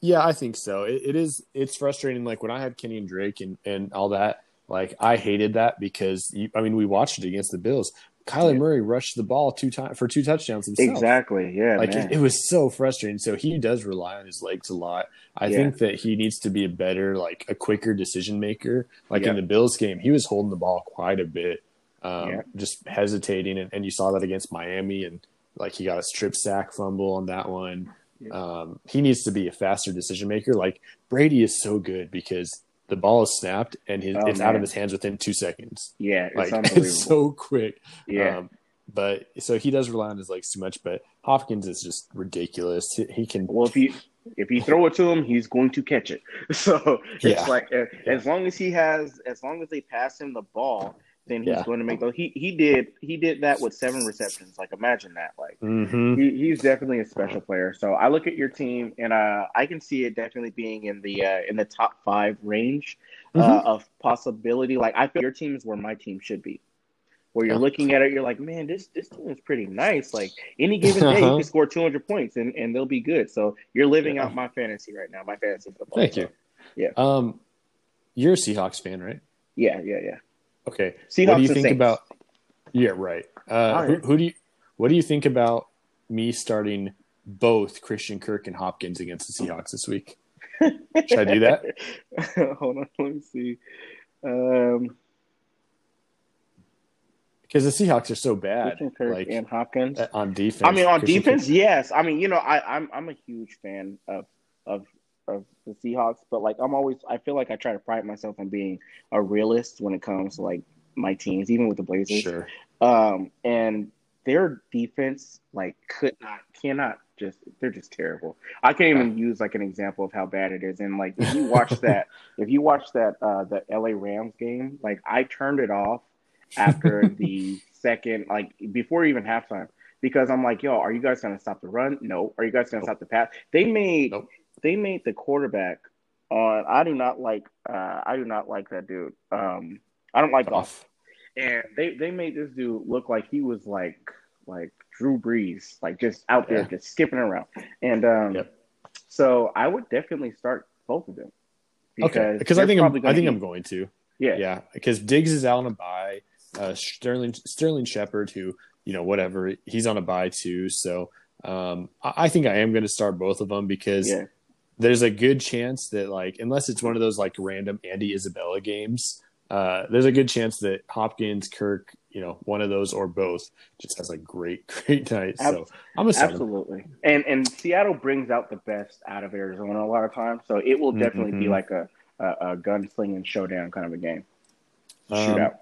Yeah, I think so. It, it is. It's frustrating. Like when I had Kenny and Drake and, and all that, like I hated that because you, I mean we watched it against the Bills. Kyler yeah. Murray rushed the ball two times for two touchdowns himself. Exactly. Yeah, like it, it was so frustrating. So he does rely on his legs a lot. I yeah. think that he needs to be a better, like a quicker decision maker. Like yeah. in the Bills game, he was holding the ball quite a bit. um, yeah. just hesitating. And, and you saw that against Miami, and like he got a strip sack fumble on that one. Yeah. Um, he needs to be a faster decision maker. Like Brady is so good because the ball is snapped and his, oh, it's man. out of his hands within two seconds. Yeah. It's, like, unbelievable. It's so quick. Yeah. Um, but so he does rely on his legs too much, but Hopkins is just ridiculous. He, he can, well, if you, if you throw it to him, he's going to catch it. So it's yeah. like, uh, yeah. as long as he has, as long as they pass him the ball, then he's yeah. going to make those. He, he did, he did that with seven receptions. Like, imagine that. Like mm-hmm. he, he's definitely a special player. So I look at your team and uh, I can see it definitely being in the, uh, in the top five range uh, mm-hmm. of possibility. Like, I feel your team is where my team should be. Where you're looking at it, you're like, man, this this team is pretty nice. Like, any given day, uh-huh. you can score two hundred points, and, and they'll be good. So you're living yeah. out my fantasy right now, my fantasy football. Thank so. you. Yeah. Um, you're a Seahawks fan, right? Yeah, yeah, yeah. Okay. Seahawks what do you think Saints. about? Yeah, right. Uh, who, who do you? What do you think about me starting both Christian Kirk and Hopkins against the Seahawks this week? Should I do that? Hold on, let me see. Um. Because the Seahawks are so bad, Kirk like, and Hopkins on defense. I mean, on Christian defense, Kirk. yes. I mean, you know, I, I'm I'm a huge fan of of of the Seahawks, but like I'm always, I feel like I try to pride myself on being a realist when it comes to like my teams, even with the Blazers. Sure. Um, and their defense, like, could not, cannot just, they're just terrible. I can't even use like an example of how bad it is. And like if you watch that, if you watch that uh, the L A Rams game, like I turned it off after the second, like before even halftime, because I'm like, yo, are you guys gonna stop the run? No. Are you guys gonna nope. stop the pass? They made nope. they made the quarterback on. Uh, I do not like. Uh, I do not like that dude. Um, I don't like Goff. And they they made this dude look like he was like like Drew Brees, like just out there yeah. just skipping around. And um, yep. so I would definitely start both of them. Because okay. Because I think I'm, I think eat. I'm going to. Yeah. Yeah. Because Diggs is out on a bye. Uh, Sterling Sterling Shepard, who, you know, whatever, he's on a bye too. So um, I, I think I am going to start both of them because yeah. there's a good chance that, like, unless it's one of those like random Andy Isabella games, uh, there's a good chance that Hopkins, Kirk, you know, one of those or both just has like great, great nights. Ab- so I'm excited. Absolutely. And and Seattle brings out the best out of Arizona a lot of times, so it will definitely mm-hmm. be like a, a a gunslinging showdown kind of a game. Shootout. Um,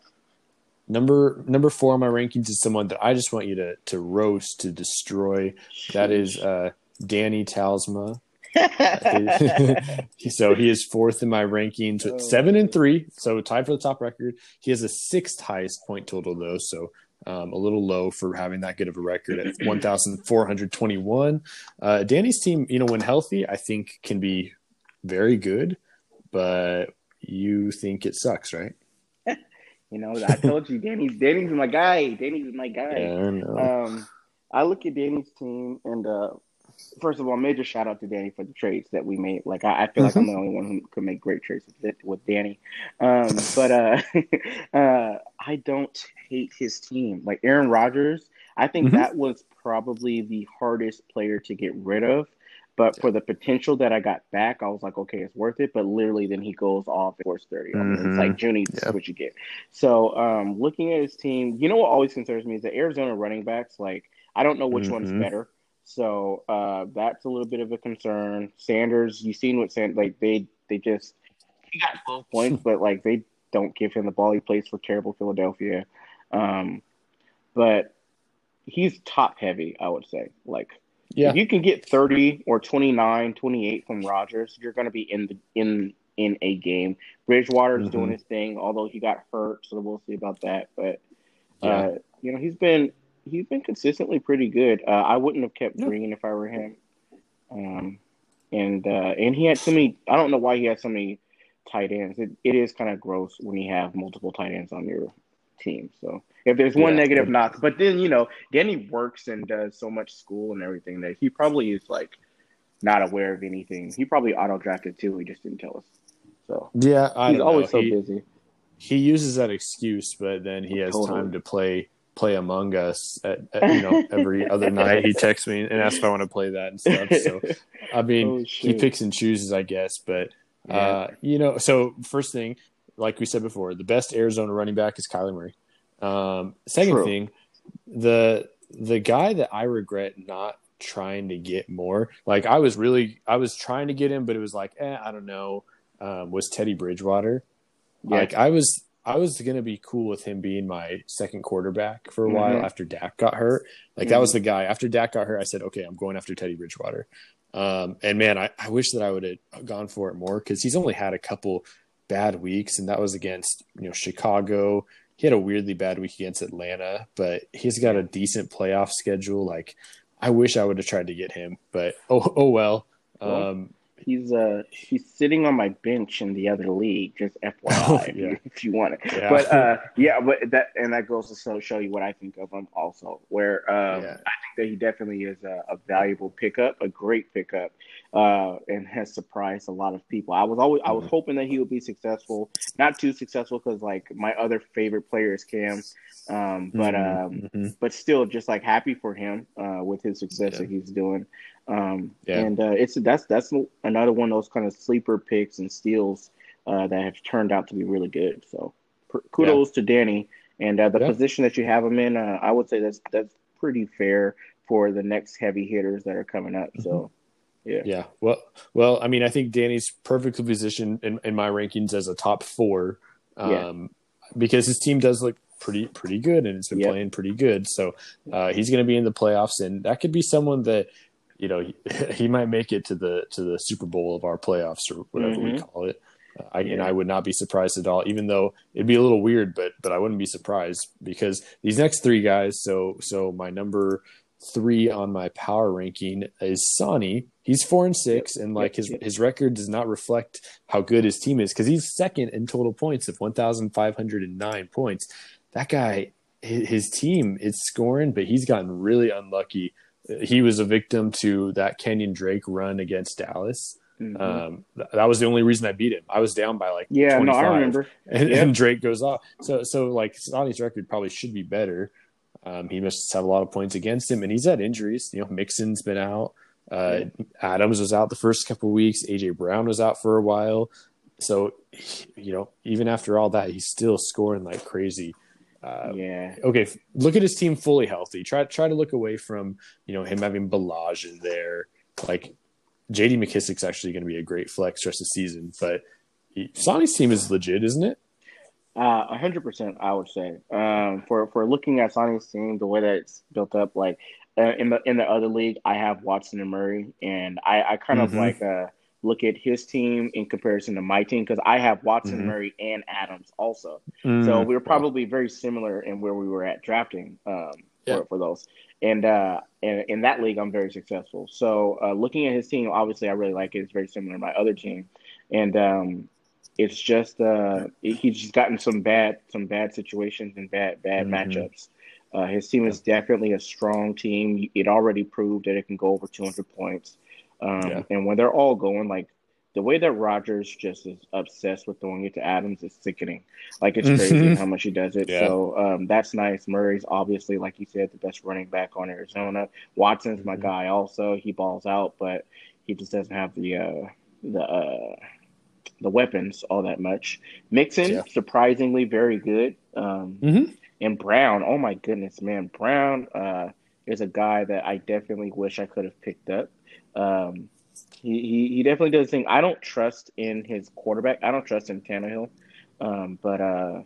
Number number four on my rankings is someone that I just want you to to roast, to destroy. That is uh, Danny Talsma. So he is fourth in my rankings with seven and three, so tied for the top record. He has the sixth highest point total though, so um, a little low for having that good of a record at one thousand four hundred twenty-one. Uh, Danny's team, you know, when healthy, I think can be very good, but you think it sucks, right? You know, I told you, Danny's Danny's my guy. Danny's my guy. Yeah, I know. Um, I look at Danny's team, and uh, first of all, major shout out to Danny for the trades that we made. Like, I, I feel like I'm the only one who could make great trades with, with Danny. Um, but uh, uh, I don't hate his team. Like Aaron Rodgers, I think mm-hmm. that was probably the hardest player to get rid of. But for the potential that I got back, I was like, okay, it's worth it. But literally, then he goes off and scores thirty. Mm-hmm. It's like, Junie, this yep. is what you get. So um, looking at his team, you know what always concerns me is the Arizona running backs. Like, I don't know which mm-hmm. one's better. So uh, that's a little bit of a concern. Sanders, you've seen what Sanders, like, they, they just, he got twelve points, but, like, they don't give him the ball. He plays for terrible Philadelphia. Um, but he's top heavy, I would say. Like, yeah. If you can get thirty or twenty-nine, twenty-eight from Rodgers, you're going to be in the in in a game. Bridgewater's mm-hmm. doing his thing, although he got hurt, so we'll see about that. But yeah. uh, you know, he's been he's been consistently pretty good. Uh, I wouldn't have kept Green yeah. if I were him. Um, and uh, and he had so many. I don't know why he had so many tight ends. It it is kind of gross when you have multiple tight ends on your team. So. If there's one yeah, negative yeah. knock, but then, you know, Danny works and does so much school and everything that he probably is like not aware of anything. He probably auto drafted too. He just didn't tell us. So yeah, I he's always know. so he, busy. He uses that excuse, but then he has totally. time to play play Among Us. At, at, you know, every other night he texts me and asks if I want to play that and stuff. So I mean, oh, he picks and chooses, I guess. But yeah. uh, you know, so first thing, like we said before, the best Arizona running back is Kyler Murray. Um, second True. thing, the the guy that I regret not trying to get more, like I was really, I was trying to get him, but it was like, eh, I don't know, um, was Teddy Bridgewater. Yeah. Like I was, I was going to be cool with him being my second quarterback for a mm-hmm. while after Dak got hurt. Like mm-hmm. that was the guy after Dak got hurt. I said, okay, I'm going after Teddy Bridgewater. Um, and man, I, I wish that I would have gone for it more, because he's only had a couple bad weeks, and that was against, you know, Chicago. He had a weirdly bad week against Atlanta, but he's got a decent playoff schedule. Like I wish I would have tried to get him, but oh, oh well. well um, he's uh, he's sitting on my bench in the other league, just F Y I, oh, yeah. if you want it. Yeah. But uh, yeah, but that and that goes to show you what I think of him also. Where um, yeah. I think that he definitely is a, a valuable pickup, a great pickup, uh, and has surprised a lot of people. I was always I was hoping that he would be successful, not too successful, because like my other favorite player is Cam. Um, but um, mm-hmm. but still, just like happy for him uh, with his success yeah. that he's doing. Um, yeah. And uh, it's that's that's another one of those kind of sleeper picks and steals uh, that have turned out to be really good. So per- kudos yeah. to Danny, and uh, the yeah. position that you have him in, uh, I would say that's that's pretty fair for the next heavy hitters that are coming up. Mm-hmm. So. Yeah. Yeah. Well. Well. I mean, I think Danny's perfectly positioned in, in my rankings as a top four, um, yeah. because his team does look pretty pretty good, and it's been yep. playing pretty good. So uh, he's going to be in the playoffs, and that could be someone that, you know, he, he might make it to the to the Super Bowl of our playoffs or whatever mm-hmm. we call it. Uh, I, yeah. And I would not be surprised at all, even though it'd be a little weird, but but I wouldn't be surprised, because these next three guys. So so my number three on my power ranking is Sonny. He's four and six, yep, and like yep, his yep. his record does not reflect how good his team is, because he's second in total points of one thousand five hundred and nine points. That guy, his team, it's scoring, but he's gotten really unlucky. He was a victim to that Kenyon Drake run against Dallas. Mm-hmm. Um, th- that was the only reason I beat him. I was down by like yeah, twenty-five, no, I remember. And, yeah. and Drake goes off. So, so like Sonny's record probably should be better. Um, he must have a lot of points against him, and he's had injuries. You know, Mixon's been out. Uh, yeah. Adams was out the first couple of weeks. A J Brown was out for a while. So, you know, even after all that, he's still scoring like crazy. Uh, yeah. Okay. Look at his team fully healthy. Try try to look away from, you know, him having Ballage in there. Like J D McKissick's actually going to be a great flex rest of the season. But he, Sonny's team is legit, isn't it? A hundred percent, I would say. Um, for for looking at Sonny's team, the way that it's built up, like uh, in the in the other league, I have Watson and Murray, and I, I kind mm-hmm. of like uh look at his team in comparison to my team, because I have Watson, mm-hmm. Murray, and Adams also. Mm-hmm. So we were probably very similar in where we were at drafting um, yeah. for, for those. And uh, and in that league, I'm very successful. So uh, looking at his team, obviously, I really like it. It's very similar to my other team. And um, it's just uh, he's just gotten some bad some bad situations and bad, bad mm-hmm. matchups. Uh, his team is definitely a strong team. It already proved that it can go over two hundred points. Um, yeah. And when they're all going, like the way that Rodgers just is obsessed with throwing it to Adams is sickening. Like it's crazy how much he does it. Yeah. So um, that's nice. Murray's obviously, like you said, the best running back on Arizona. Watson's mm-hmm. my guy also. He balls out, but he just doesn't have the uh, the uh, the weapons all that much. Mixon, yeah. surprisingly, very good. Um, mm-hmm. And Brown, oh my goodness, man, Brown uh, is a guy that I definitely wish I could have picked up. Um, he, he, he definitely does thing. I don't trust in his quarterback. I don't trust in Tannehill. Um, but, uh,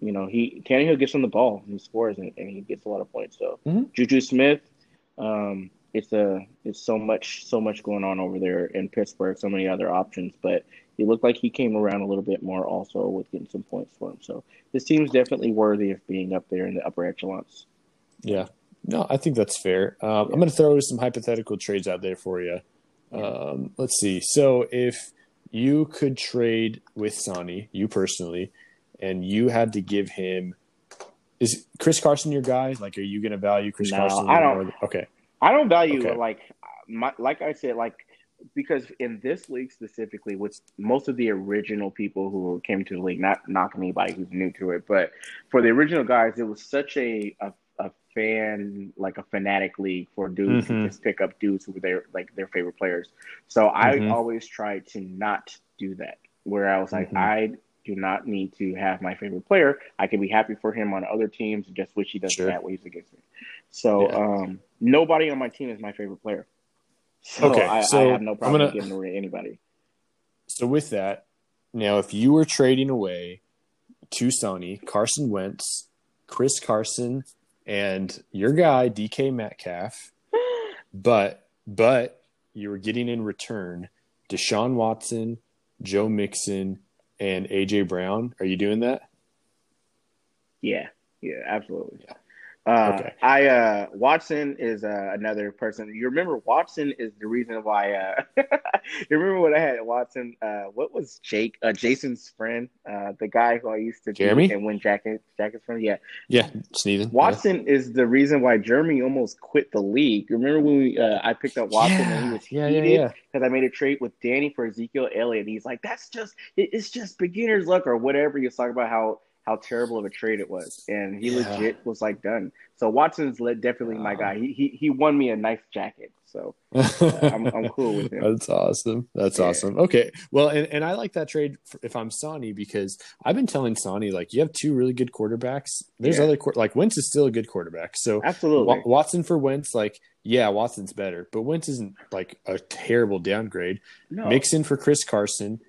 you know, he, Tannehill gets on the ball and he scores and, and he gets a lot of points. So mm-hmm. Juju Smith, um, it's a, it's so much, so much going on over there in Pittsburgh, so many other options, but he looked like he came around a little bit more also with getting some points for him. So this team's definitely worthy of being up there in the upper echelons. Yeah. No, I think that's fair. Um, yeah. I'm going to throw some hypothetical trades out there for you. Um, let's see. So if you could trade with Sonny, you personally, and you had to give him – is Chris Carson your guy? Like, are you going to value Chris no, Carson? No, I don't. Okay. I don't value okay. like my, like I said, like because in this league specifically, with most of the original people who came to the league, not knocking anybody who's new to it, but for the original guys, it was such a, a – a fan, like a fanatic league for dudes mm-hmm. who just pick up dudes who were their like their favorite players. So I mm-hmm. always tried to not do that. Where I was like, mm-hmm. I do not need to have my favorite player. I can be happy for him on other teams and just wish he does sure. bad ways against me. So yeah. um, nobody on my team is my favorite player. So okay, I, so I have no problem gonna, giving away anybody. So with that, now if you were trading away to Sony, Carson Wentz, Chris Carson, and your guy D K Metcalf, but but you were getting in return Deshaun Watson, Joe Mixon, and A J Brown. Are you doing that? Yeah, yeah, absolutely. Yeah. Uh, okay. I uh, Watson is uh, another person. You remember Watson is the reason why. Uh, you remember when I had Watson? Uh, what was Jake? Uh, Jason's friend, uh, the guy who I used to Jeremy? do and win jacket jackets from. Yeah, yeah, sneezing. Watson yeah. is the reason why Jeremy almost quit the league. Remember when we? Uh, I picked up Watson yeah, and he was heated because yeah, yeah, yeah. I made a trade with Danny for Ezekiel Elliott. He's like, that's just it's just beginner's luck or whatever. You're talking about how. How terrible of a trade it was, and he yeah. legit was like done. So Watson's definitely wow. my guy. He, he he won me a nice jacket, so uh, I'm, I'm cool with him. That's awesome. That's yeah. awesome. Okay, well, and, and I like that trade if I'm Sony because I've been telling Sony like you have two really good quarterbacks. There's yeah. other like Wentz is still a good quarterback. So absolutely, w- Watson for Wentz like. Yeah, Watson's better, but Wentz isn't like a terrible downgrade. No. Mixon for Chris Carson.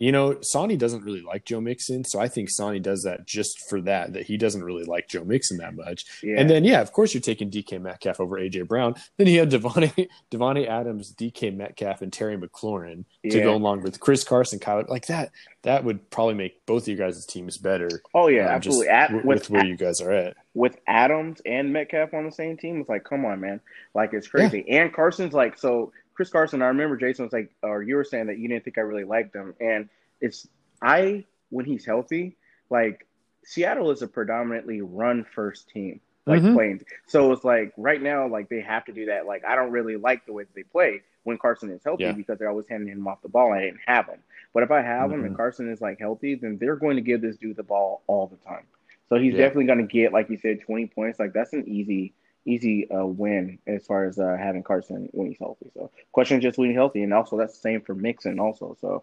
You know, Sony doesn't really like Joe Mixon, so I think Sony does that just for that, that he doesn't really like Joe Mixon that much. Yeah. And then, yeah, of course you're taking D K Metcalf over A J. Brown. Then you have Davante, Davante Adams, D K Metcalf, and Terry McLaurin yeah. to go along with Chris Carson, Kyler. Like that, that would probably make both of you guys' teams better. Oh, yeah, um, absolutely. At, w- with, with where you guys are at. With Adams and Metcalf on the same team, it's like, come on, man. Like, it's crazy. Yeah. And Carson's like, so – Chris Carson, I remember Jason was like, or you were saying that you didn't think I really liked him. And it's, I, when he's healthy, like Seattle is a predominantly run first team, like mm-hmm. playing. So it's like right now, like they have to do that. Like, I don't really like the way that they play when Carson is healthy yeah. because they're always handing him off the ball. And I didn't have him. But if I have mm-hmm. him and Carson is like healthy, then they're going to give this dude the ball all the time. So he's yeah. definitely going to get, like you said, twenty points. Like that's an easy Easy uh, win as far as uh, having Carson when he's healthy. So, question is just when he's healthy, and also that's the same for Mixon also. So,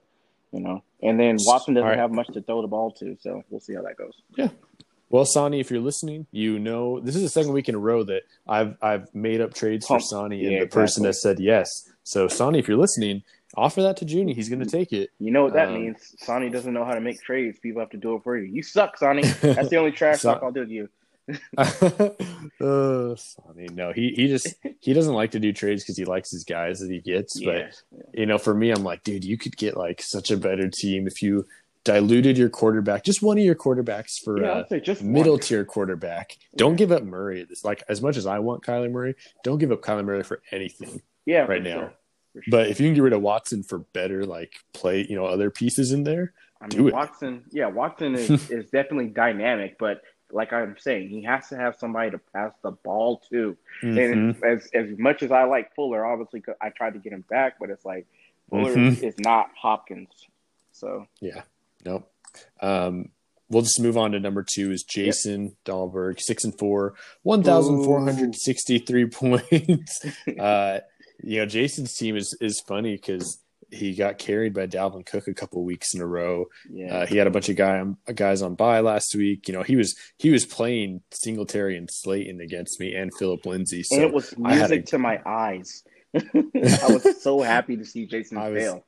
you know, and then Watson doesn't right. have much to throw the ball to, so we'll see how that goes. Yeah. Well, Sonny, if you're listening, you know this is the second week in a row that I've I've made up trades for oh, Sonny and yeah, the exactly. person that said yes. So, Sonny, if you're listening, offer that to Junie. He's going to take it. You know what that um, means? Sonny doesn't know how to make trades. People have to do it for you. You suck, Sonny. That's the only trash talk I'll do to you. uh, Sonny, no, he he just he doesn't like to do trades because he likes his guys that he gets. Yeah, but yeah. you know, for me, I'm like, dude, you could get like such a better team if you diluted your quarterback, just one of your quarterbacks for a yeah, uh, middle tier quarterback. Yeah. Don't give up Murray. This like as much as I want Kyler Murray, don't give up Kyler Murray for anything. Yeah, right now. Sure. Sure. But if you can get rid of Watson for better, like play, you know, other pieces in there, I mean, do it. Watson, yeah, Watson is is definitely dynamic, but. Like I'm saying, he has to have somebody to pass the ball to. Mm-hmm. And as as much as I like Fuller, obviously, I tried to get him back, but it's like Fuller mm-hmm. is not Hopkins. So yeah, nope. Um, we'll just move on to number two is Jason yep. Dahlberg, six and four, one thousand four hundred sixty-three points. uh, you know, Jason's team is is funny because. He got carried by Dalvin Cook a couple of weeks in a row. Yeah. Uh, he had a bunch of guy, um, guys on bye last week. You know, he was he was playing Singletary and Slayton against me and Philip Lindsay. So and it was music a... to my eyes. I was so happy to see Jason I fail. Was,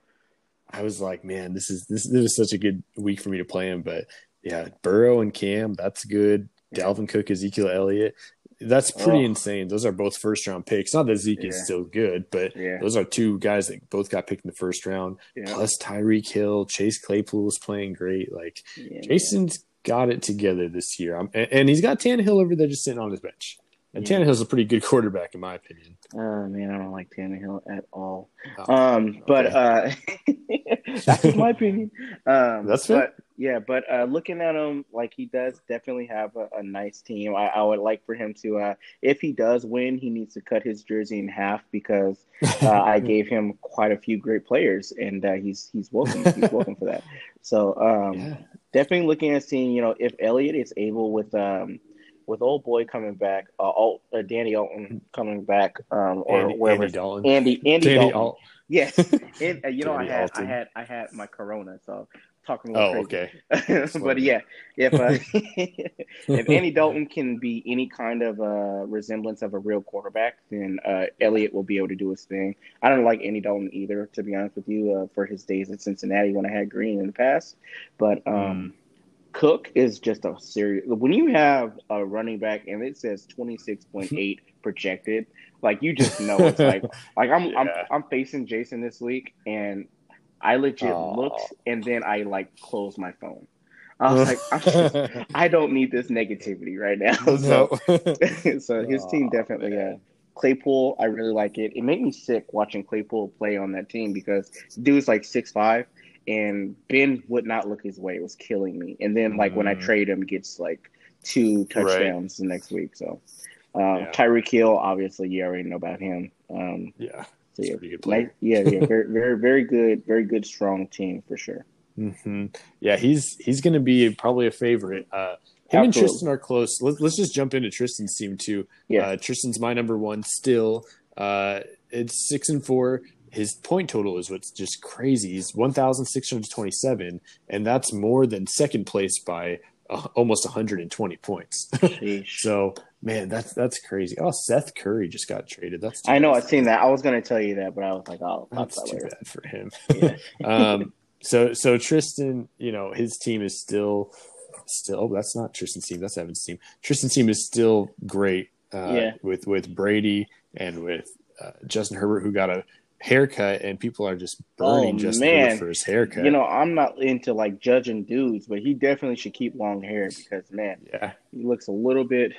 I was like, man, this is this, this is such a good week for me to play him. But yeah, Burrow and Cam, that's good. Dalvin Cook, Ezekiel Elliott. That's pretty oh. insane. Those are both first-round picks. Not that Zeke yeah. is still good, but yeah. those are two guys that both got picked in the first round. Yeah. Plus Tyreek Hill, Chase Claypool is playing great. Like yeah, Jason's yeah. got it together this year, I'm, and, and he's got Tannehill over there just sitting on his bench. And yeah. Tannehill's a pretty good quarterback, in my opinion. Oh man, I don't like Tannehill at all. Oh, um, okay. But uh, that's my opinion. Um, that's but, it. Yeah, but uh, looking at him, like he does definitely have a, a nice team. I, I would like for him to, uh, if he does win, he needs to cut his jersey in half because uh, I gave him quite a few great players, and uh, he's he's welcome. He's welcome for that. So um, yeah. definitely looking at seeing, you know, if Elliott is able with. Um, With old boy coming back, uh, Alt, uh, Danny Alton coming back, um, or Andy, wherever Andy Dalton. Andy Andy Danny Dalton. Alt. Yes, and, uh, you know Danny I had Alton. I had I had my Corona, so talking a little oh, crazy. Okay. But yeah, if uh, if Andy Dalton can be any kind of a resemblance of a real quarterback, then uh, Elliott will be able to do his thing. I don't like Andy Dalton either, to be honest with you, uh, for his days at Cincinnati when I had Green in the past. But um, mm. Cook is just a serious. When you have a running back and it says twenty-six point eight projected, like you just know it's like like I'm yeah. I'm I'm facing Jason this week and. I legit oh. looked, and then I, like, closed my phone. I was like, I'm just, I don't need this negativity right now. So, no. so his oh, team definitely – uh Claypool, I really like it. It made me sick watching Claypool play on that team because dude's, like, six five, and Ben would not look his way. It was killing me. And then, like, mm. when I trade him, he gets, like, two touchdowns right. the next week. So, um, yeah. Tyreek Hill, obviously, you already know about him. Um, yeah. So yeah, good nice, yeah, yeah, very, very, very good, very good, strong team for sure. Mm-hmm. Yeah, he's he's going to be probably a favorite. Uh, him Absolutely. and Tristan are close. Let's let's just jump into Tristan's team too. Yeah, uh, Tristan's my number one still. Uh, it's six and four. His point total is what's just crazy. He's one thousand six hundred twenty-seven, and that's more than second place by uh, almost one hundred and twenty points. So. Man, that's that's crazy. Oh, Seth Curry just got traded. That's I know. I've seen that. I was going to tell you that, but I was like, oh, that's that too later. Bad for him. Yeah. um, so so Tristan, you know, his team is still still. Oh, that's not Tristan's team. That's Evan's team. Tristan's team is still great. Uh, yeah. With with Brady and with uh, Justin Herbert, who got a haircut, and people are just burning oh, Justin Herbert for his haircut. You know, I'm not into like judging dudes, but he definitely should keep long hair because man, yeah, he looks a little bit.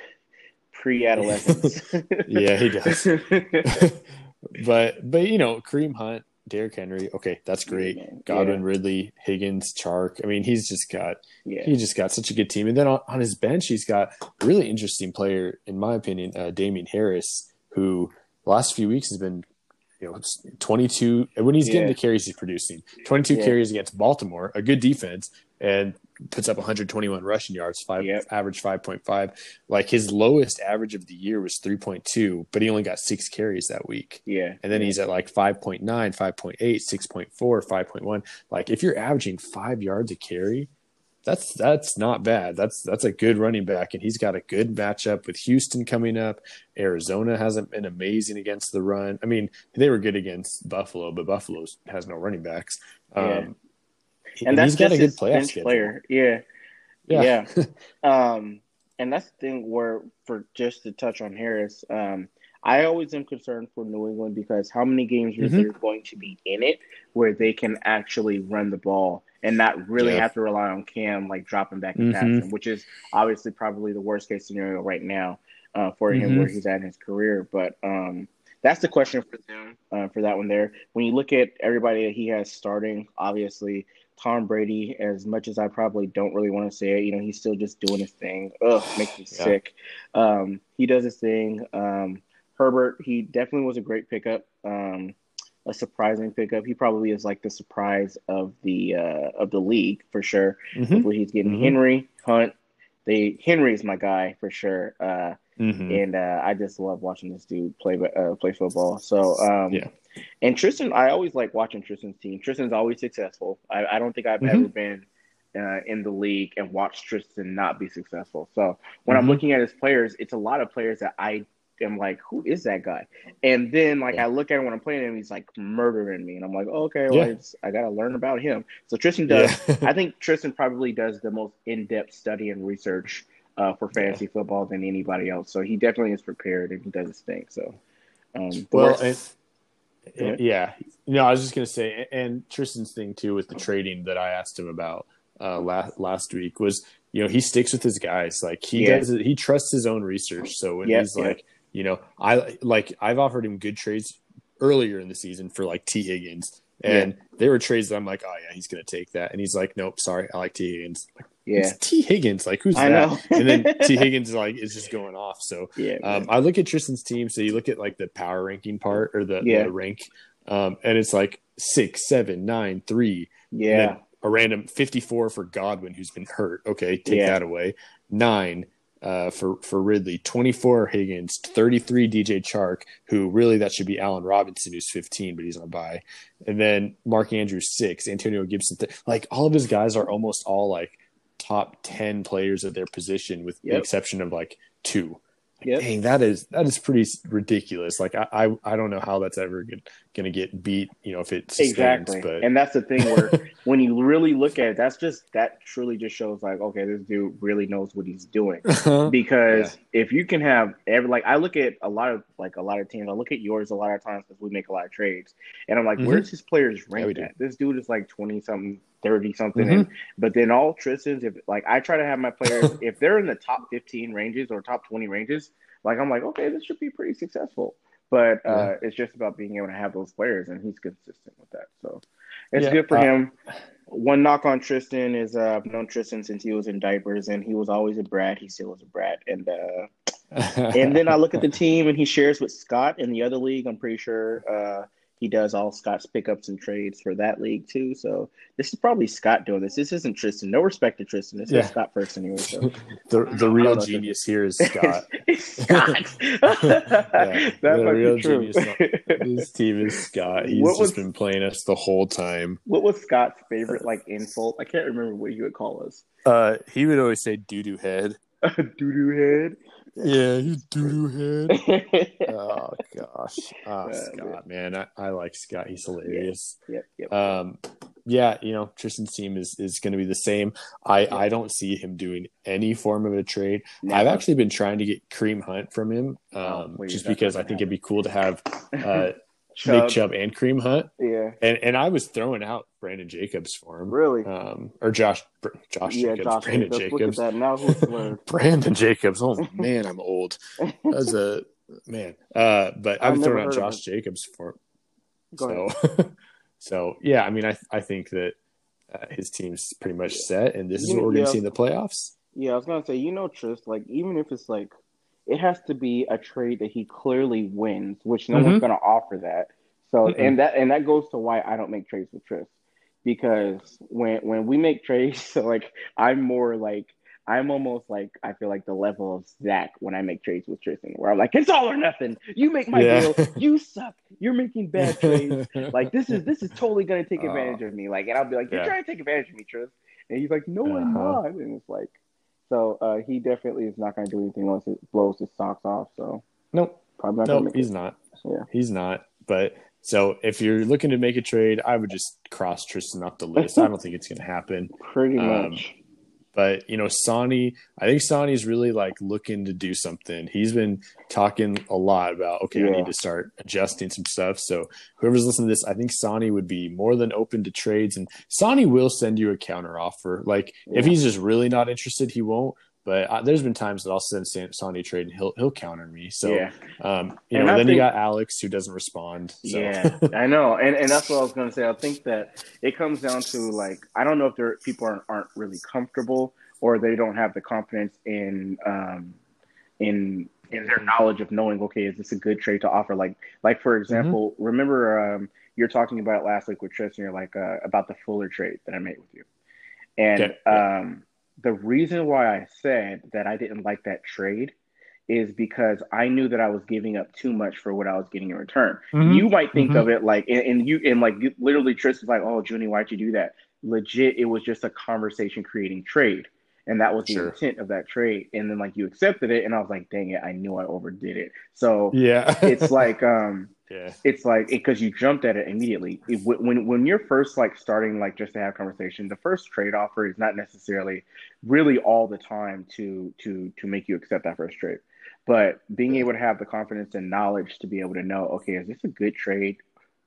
Pre-adolescence. Yeah, he does. but but you know, Kareem Hunt, Derrick Henry, okay, that's great. Yeah, Godwin, yeah. Ridley, Higgins, Chark. I mean, he's just got yeah. he just got such a good team. And then on, on his bench, he's got a really interesting player, in my opinion, uh, Damien Harris, who the last few weeks has been, you know, twenty-two when he's getting yeah. the carries he's producing. twenty-two yeah. carries against Baltimore, a good defense, and puts up one hundred twenty-one rushing yards, five yep. average five point five. Like his lowest average of the year was three point two, but he only got six carries that week. Yeah. And then yeah. he's at like five point nine, five point eight, six point four, five point one. Like if you're averaging five yards a carry, that's that's not bad. That's that's a good running back, and he's got a good matchup with Houston coming up. Arizona hasn't been amazing against the run. I mean, they were good against Buffalo, but Buffalo has no running backs. Um yeah. And, and that's he's got a good playoff player. Yeah. Yeah. yeah. um, and that's the thing where, for just to touch on Harris, um, I always am concerned for New England because how many games mm-hmm. are they going to be in it where they can actually run the ball and not really yeah. have to rely on Cam, like dropping back and mm-hmm. passing, which is obviously probably the worst case scenario right now uh, for mm-hmm. him where he's at in his career. But um, that's the question for them, uh, for that one there. When you look at everybody that he has starting, obviously, Tom Brady, as much as I probably don't really want to say it, you know, he's still just doing his thing. Ugh, makes me yeah. sick. Um, he does his thing. Um, Herbert, he definitely was a great pickup, um, a surprising pickup. He probably is like the surprise of the uh, of the league for sure. Mm-hmm. Where he's getting mm-hmm. Henry, Hunt. They Henry is my guy for sure, uh, mm-hmm. and uh, I just love watching this dude play uh, play football. So um, yeah. And Tristan, I always like watching Tristan's team. Tristan's always successful. I, I don't think I've mm-hmm. ever been uh, in the league and watched Tristan not be successful. So when mm-hmm. I'm looking at his players, it's a lot of players that I am like, who is that guy? And then like yeah. I look at him when I'm playing him, he's like murdering me. And I'm like, oh, okay, well, yeah. it's, I got to learn about him. So Tristan does yeah. – I think Tristan probably does the most in-depth study and research uh, for fantasy yeah. football than anybody else. So he definitely is prepared and he does his thing. So, um, well, it's – Yeah. yeah. No, I was just going to say, and Tristan's thing too with the trading that I asked him about uh, last last week was, you know, he sticks with his guys. Like he yeah. does, he trusts his own research. So when yeah, he's yeah. like, you know, I like I've offered him good trades earlier in the season for like Tee Higgins, and yeah. there were trades that I'm like, oh yeah, he's going to take that, and he's like, nope, sorry, I like Tee Higgins. Like, yeah, it's Tee Higgins. Like who's I that? Know. And then Tee Higgins is like is just going off. So yeah, um, I look at Tristan's team. So you look at like the power ranking part or the, yeah. the rank, um, and it's like six, seven, nine, three. Yeah, and then a random fifty-four for Godwin, who's been hurt. Okay, take yeah. that away. Nine, uh, for, for Ridley, twenty-four Higgins, thirty-three D J Chark, who really that should be Allen Robinson, who's fifteen, but he's on a bye. And then Mark Andrews, six, Antonio Gibson. Th- like all of his guys are almost all like top ten players at their position with yep. the exception of like two. Like, yep. Dang, that is that is pretty ridiculous. Like I, I, I don't know how that's ever going to get beat. You know, if it sustains, exactly, but... and that's the thing where when you really look at it, that's just that truly just shows like, okay, this dude really knows what he's doing. Uh-huh. Because yeah. if you can have every, like I look at a lot of like a lot of teams, I look at yours a lot of times because we make a lot of trades, and I'm like, mm-hmm. where's his players ranked yeah, at? This dude is like twenty something, thirty something, mm-hmm. and but then all Tristan's, if like I try to have my players if they're in the top fifteen ranges or top twenty ranges, like I'm like, okay, this should be pretty successful. But uh, yeah. it's just about being able to have those players, and he's consistent with that. So it's yeah, good for uh, him. One knock on Tristan is uh, I've known Tristan since he was in diapers, and he was always a brat. He still was a brat, and uh, and then I look at the team, and he shares with Scott in the other league. I'm pretty sure. Uh, He does all Scott's pickups and trades for that league, too. So this is probably Scott doing this. This isn't Tristan. No respect to Tristan. This yeah. is Scott first anyway. So. the the real genius here is Scott. Scott. yeah, that the might real be true. Genius. This team is Scott. He's what just was, been playing us the whole time. What was Scott's favorite like insult? I can't remember what he would call us. Uh, he would always say doo-doo head. doo-doo head. Yeah, you doo-doo head. Oh, gosh. Oh, uh, Scott, man. man. I, I like Scott. He's hilarious. Yep, yep, yep. Um, yeah, you know, Tristan's team is, is going to be the same. I, yep. I don't see him doing any form of a trade. No. I've actually been trying to get Kareem Hunt from him um, oh, just because I think happen. it'd be cool to have uh, Chubb. Nick Chubb and Kareem Hunt. Yeah. And and I was throwing out Brandon Jacobs for him. Really? Um, or Josh Josh yeah, Jacobs. Josh Brandon Jacobs. Look at that. Now Brandon Jacobs. Oh man, I'm old. That was a man. Uh, but I've been throwing out Josh Jacobs for him. Go so, ahead. so yeah, I mean, I I think that uh, his team's pretty much yeah. set, and this is you, what we're yeah. gonna see in the playoffs. Yeah, I was gonna say, you know, Trist, like even if it's like it has to be a trade that he clearly wins, which no mm-hmm. one's going to offer that. So, mm-hmm. and that and that goes to why I don't make trades with Tris, because when when we make trades, so like I'm more like I'm almost like I feel like the level of Zach when I make trades with Tristan, where I'm like, it's all or nothing. You make my yeah. deal, you suck. You're making bad trades. Like this is this is totally going to take advantage uh, of me. Like, and I'll be like, you're yeah. trying to take advantage of me, Tris, and he's like, no, uh-huh. I'm not. And it's like. So uh, he definitely is not going to do anything unless it blows his socks off. So nope, probably not nope, make he's it. not. Yeah, he's not. But so if you're looking to make a trade, I would just cross Tristan off the list. I don't think it's going to happen. Pretty um, much. But you know, Sonny, I think Sonny's really like looking to do something. He's been talking a lot about okay, yeah. I need to start adjusting some stuff. So whoever's listening to this, I think Sonny would be more than open to trades, and Sonny will send you a counter offer. Like yeah. if he's just really not interested, he won't. But I, there's been times that I'll send Sonny a trade and he'll he'll counter me. So yeah. um, you and know, I then think, you got Alex who doesn't respond. So. Yeah, I know, and and that's what I was gonna say. I think that it comes down to like I don't know if there people aren't, aren't really comfortable or they don't have the confidence in um in in their knowledge of knowing. Okay, is this a good trade to offer? Like like for example, mm-hmm. remember um, you're talking about it last week with Tristan. You're like uh, about the Fuller trade that I made with you, and okay. um. The reason why I said that I didn't like that trade is because I knew that I was giving up too much for what I was getting in return. Mm-hmm. You might think mm-hmm. of it like, and, and you, and like you, literally Tristan's like, oh, Junie, why'd you do that? Legit, it was just a conversation creating trade. And that was the sure. intent of that trade. And then like you accepted it. And I was like, dang it, I knew I overdid it. So yeah, it's like, um, yeah. It's like because it, you jumped at it immediately. It, when when you're first like starting like just to have conversation, the first trade offer is not necessarily really all the time to to to make you accept that first trade. But being able to have the confidence and knowledge to be able to know, okay, is this a good trade,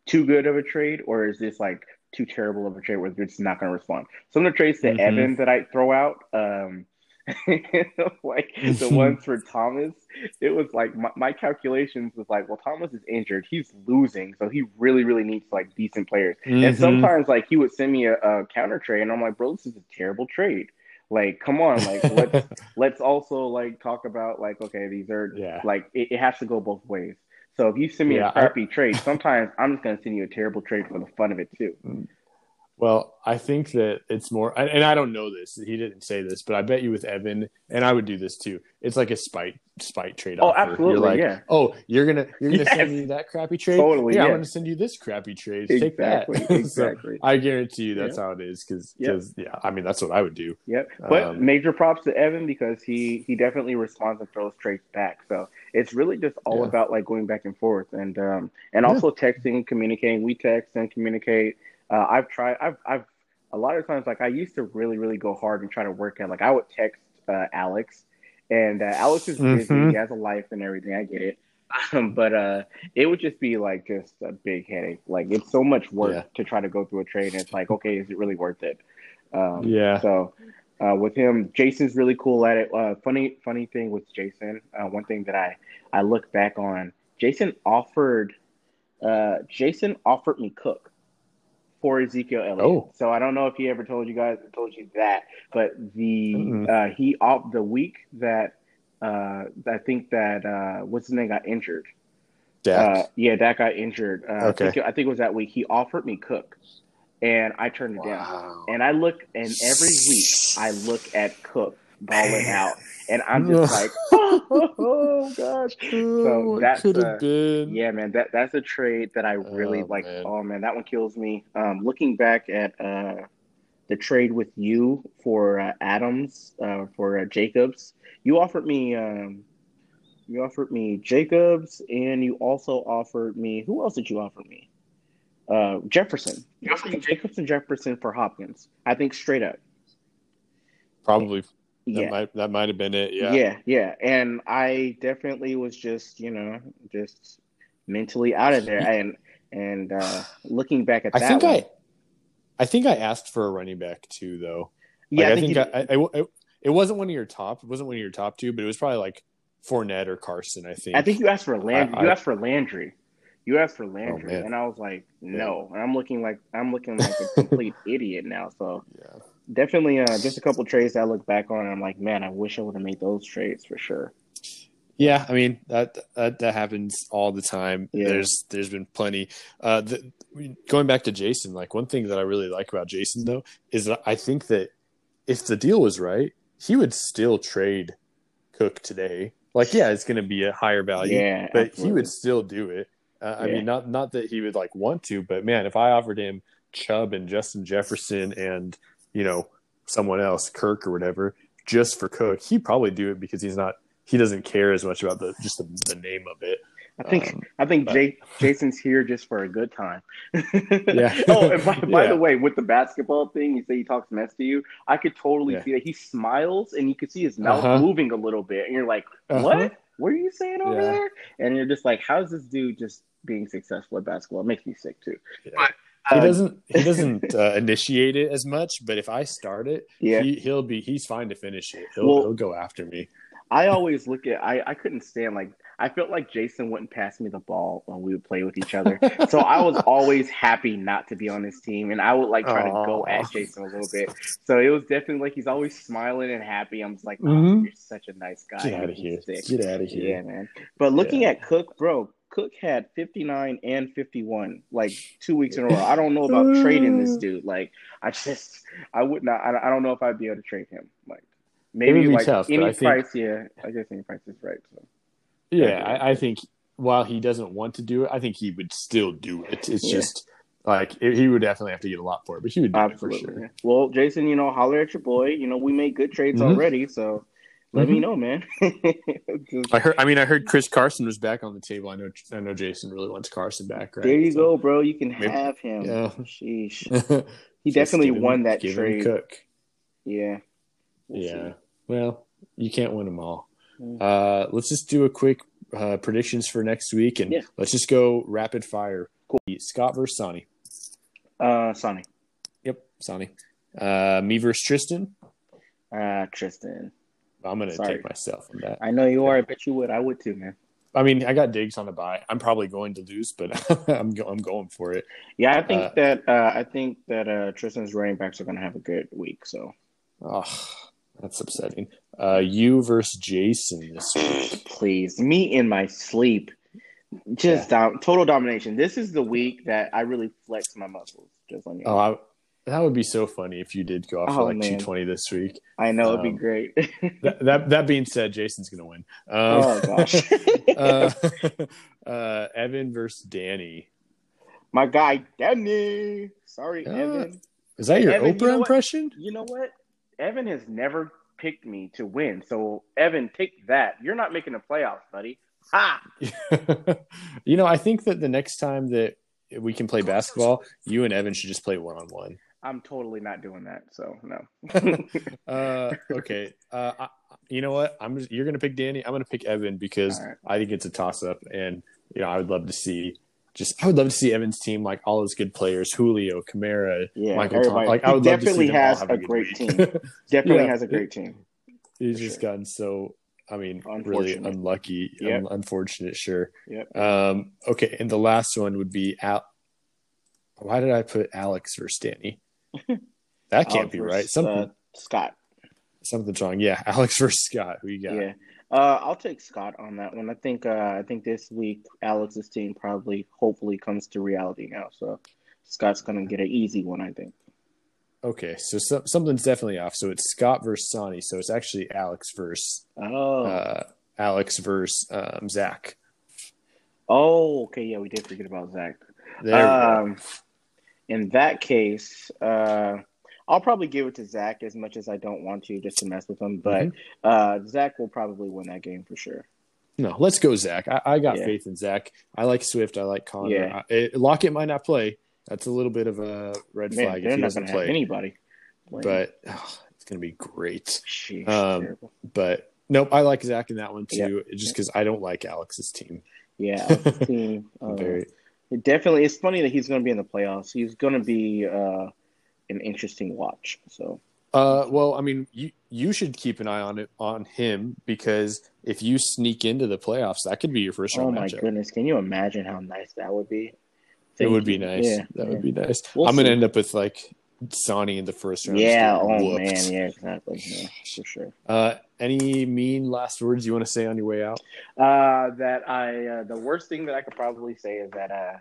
too good of a trade, or is this like too terrible of a trade where they're just not going to respond? Some of the trades that mm-hmm. Evan that I throw out. Um, like the ones for Thomas, it was like my, my calculations was like, well, Thomas is injured, he's losing, so he really really needs like decent players. Mm-hmm. And sometimes like he would send me a, a counter trade, and I'm like, bro, this is a terrible trade. Like, come on, like let's let's also like talk about like okay, these are yeah. like it, it has to go both ways. So if you send me yeah, a crappy I... trade, sometimes I'm just gonna send you a terrible trade for the fun of it too. Well, I think that it's more, and I don't know this. He didn't say this, but I bet you with Evan, and I would do this too. It's like a spite, spite trade. Oh, absolutely, you're like, yeah. Oh, you're gonna, you're gonna yes. send me that crappy trade. Totally, yeah, yeah. I'm gonna send you this crappy trade. Exactly, take that. Exactly. So I guarantee you that's yeah. how it is, because, because yep. yeah, I mean that's what I would do. Yep. But um, major props to Evan, because he he definitely responds and throws trades back. So it's really just all yeah. about like going back and forth, and um and yeah. also texting, communicating. We text and communicate. Uh, I've tried, I've, I've, a lot of times, like, I used to really, really go hard and try to work out. Like, I would text uh, Alex, and uh, Alex is busy, mm-hmm. he has a life and everything, I get it. Um, but uh, it would just be, like, just a big headache. Like, it's so much work yeah. to try to go through a trade, and it's like, okay, is it really worth it? Um, yeah. So, uh, with him, Jason's really cool at it. Uh, funny, funny thing with Jason, uh, one thing that I, I look back on, Jason offered, uh, Jason offered me Cook. For Ezekiel Elliott, oh. so I don't know if he ever told you guys told you that, but the mm-hmm. uh, he off the week that uh, I think that uh, what's his name got injured. Dak. Uh, yeah, that got injured. Uh, okay, I think, I think it was that week. He offered me Cook, and I turned it wow. down. And I look, and every week I look at Cook balling out, and I'm just like, oh, oh, oh gosh. So that could have been. Yeah, man, that that's a trade that I really oh, like. Man. Oh man, that one kills me. Um, looking back at uh, the trade with you for uh, Adams, uh, for uh, Jacobs, you offered me, um, you offered me Jacobs, and you also offered me. Who else did you offer me? Uh, Jefferson. You offered me Jacobs and Jefferson for Hopkins. I think straight up. Probably. And, That yeah. might that might have been it. Yeah. Yeah, yeah. And I definitely was just, you know, just mentally out of there. And and uh, looking back at I that think one, I I think I asked for a running back too though. Yeah, like, I think, I, think I, I, I it wasn't one of your top, it wasn't one of your top two, but it was probably like Fournette or Carson, I think. I think you asked for Landry. I, you asked for Landry. You asked for Landry oh, and I was like, no. Yeah. And I'm looking like I'm looking like a complete idiot now, so yeah. Definitely, uh, just a couple of trades that I look back on, and I'm like, man, I wish I would have made those trades for sure. Yeah, I mean that that, that happens all the time. Yeah. There's there's been plenty. Uh, the, going back to Jason, like one thing that I really like about Jason though is that I think that if the deal was right, he would still trade Cook today. Like, yeah, it's going to be a higher value, yeah, but absolutely. He would still do it. Uh, I yeah. mean, not not that he would like want to, but man, if I offered him Chubb and Justin Jefferson and you know, someone else, Kirk or whatever, just for Cook, he'd probably do it because he's not, he doesn't care as much about the just the, the name of it. I think, um, I think but... Jay, Jason's here just for a good time. yeah. Oh, and by, by yeah. the way, with the basketball thing, you say he talks mess to you. I could totally yeah. see that. He smiles and you could see his mouth uh-huh. moving a little bit. And you're like, what? Uh-huh. What are you saying over yeah. there? And you're just like, how's this dude just being successful at basketball? It makes me sick too. Yeah. But, He doesn't. He doesn't uh, initiate it as much, but if I start it, yeah. he, he'll be. He's fine to finish it. He'll, well, he'll go after me. I always look at. I, I couldn't stand like. I felt like Jason wouldn't pass me the ball when we would play with each other. So I was always happy not to be on his team, and I would like try Aww. to go at Jason a little bit. So it was definitely like he's always smiling and happy. I'm just like, oh, mm-hmm. you're such a nice guy. Get out of here. Sick. Get out of here. Yeah, man. But looking yeah. at Cook, bro. Cook had fifty-nine and fifty-one, like two weeks in a row. I don't know about trading this dude. Like, I just, I would not, I, I don't know if I'd be able to trade him. Like, maybe like tough, any price, think, yeah. I guess any price is right. So. Yeah, yeah. I, I think while he doesn't want to do it, I think he would still do it. It's yeah. just like it, he would definitely have to get a lot for it, but he would do Absolutely. it for sure. Well, Jason, you know, holler at your boy. You know, we made good trades mm-hmm. already, so. Let me know, man. I heard. I mean, I heard Chris Carson was back on the table. I know. I know. Jason really wants Carson back. Right? There you so, go, bro. You can maybe, have him. Yeah. Sheesh. He definitely him, won that trade. Cook. Yeah. We'll yeah. See. Well, you can't win them all. Mm-hmm. Uh, let's just do a quick uh, predictions for next week, and yeah. let's just go rapid fire. Cool. Scott versus Sonny. Uh, Sonny. Yep, Sonny. Uh, me versus Tristan. Uh, Tristan. I'm going to take myself on that. I know you are. I bet you would. I would too, man. I mean, I got Diggs on a bye. I'm probably going to lose, but I'm go- I'm going for it. Yeah, I think uh, that uh, I think that uh, Tristan's running backs are going to have a good week. So, oh, that's upsetting. Uh, you versus Jason this week. Please, me in my sleep. Just yeah. dom- total domination. This is the week that I really flex my muscles. Just on you. Oh, I, That would be so funny if you did go off oh, for like man. two twenty this week. I know, um, it'd be great. that, that that being said, Jason's going to win. Um, oh, gosh. uh, uh, Evan versus Danny. My guy, Danny. Sorry, uh, Evan. Is that your Evan, Oprah you know impression? What? You know what? Evan has never picked me to win. So, Evan, take that. You're not making the playoffs, buddy. Ha! You know, I think that the next time that we can play basketball, you and Evan should just play one-on-one. I'm totally not doing that, so no. uh, okay. Uh, I, you know what? I'm just, you're going to pick Danny. I'm going to pick Evan because right. I think it's a toss-up. And, you know, I would love to see just – I would love to see Evan's team, like all his good players, Julio, Kamara, yeah, Michael Thomas. Like, I would love to see them all have a great team. Definitely yeah, has a great team. He's just sure. gotten so – I mean, really unlucky, yep. un- unfortunate, sure. Yep. Um, okay, and the last one would be Al- – why did I put Alex versus Danny? That can't be right. Something uh, Scott. Something's wrong. Yeah, Alex versus Scott. Who you got? Yeah, uh, I'll take Scott on that one. I think uh, I think this week Alex's team probably hopefully comes to reality now. So Scott's going to get an easy one, I think. Okay, so, so something's definitely off. So it's Scott versus Sonny. So it's actually Alex versus oh. uh, Alex versus um, Zach. Oh, okay. Yeah, we did forget about Zach. There um, we go. In that case, uh, I'll probably give it to Zach as much as I don't want to just to mess with him. But mm-hmm. uh, Zach will probably win that game for sure. No, let's go, Zach. I, I got yeah. faith in Zach. I like Swift. I like Connor. Yeah. I, it, Lockett might not play. That's a little bit of a red Man, flag if he doesn't play anybody. Blame. But oh, it's going to be great. Sheesh, um, but nope, I like Zach in that one too, yep. just because I don't like Alex's team. Yeah, Alex's team. Uh, Very. It definitely, it's funny that he's going to be in the playoffs. He's going to be uh, an interesting watch. So. Uh, well, I mean, you you should keep an eye on it on him because if you sneak into the playoffs, that could be your first round. Oh my matchup. Goodness! Can you imagine how nice that would be? It would be nice. Yeah, that yeah. would be nice. We'll I'm going to end up with, like, Sonny in the first round. Yeah, oh, whooped. Man. Yeah, exactly. Yeah, for sure. Uh, any mean last words you want to say on your way out? Uh, that I uh, – the worst thing that I could probably say is that, uh,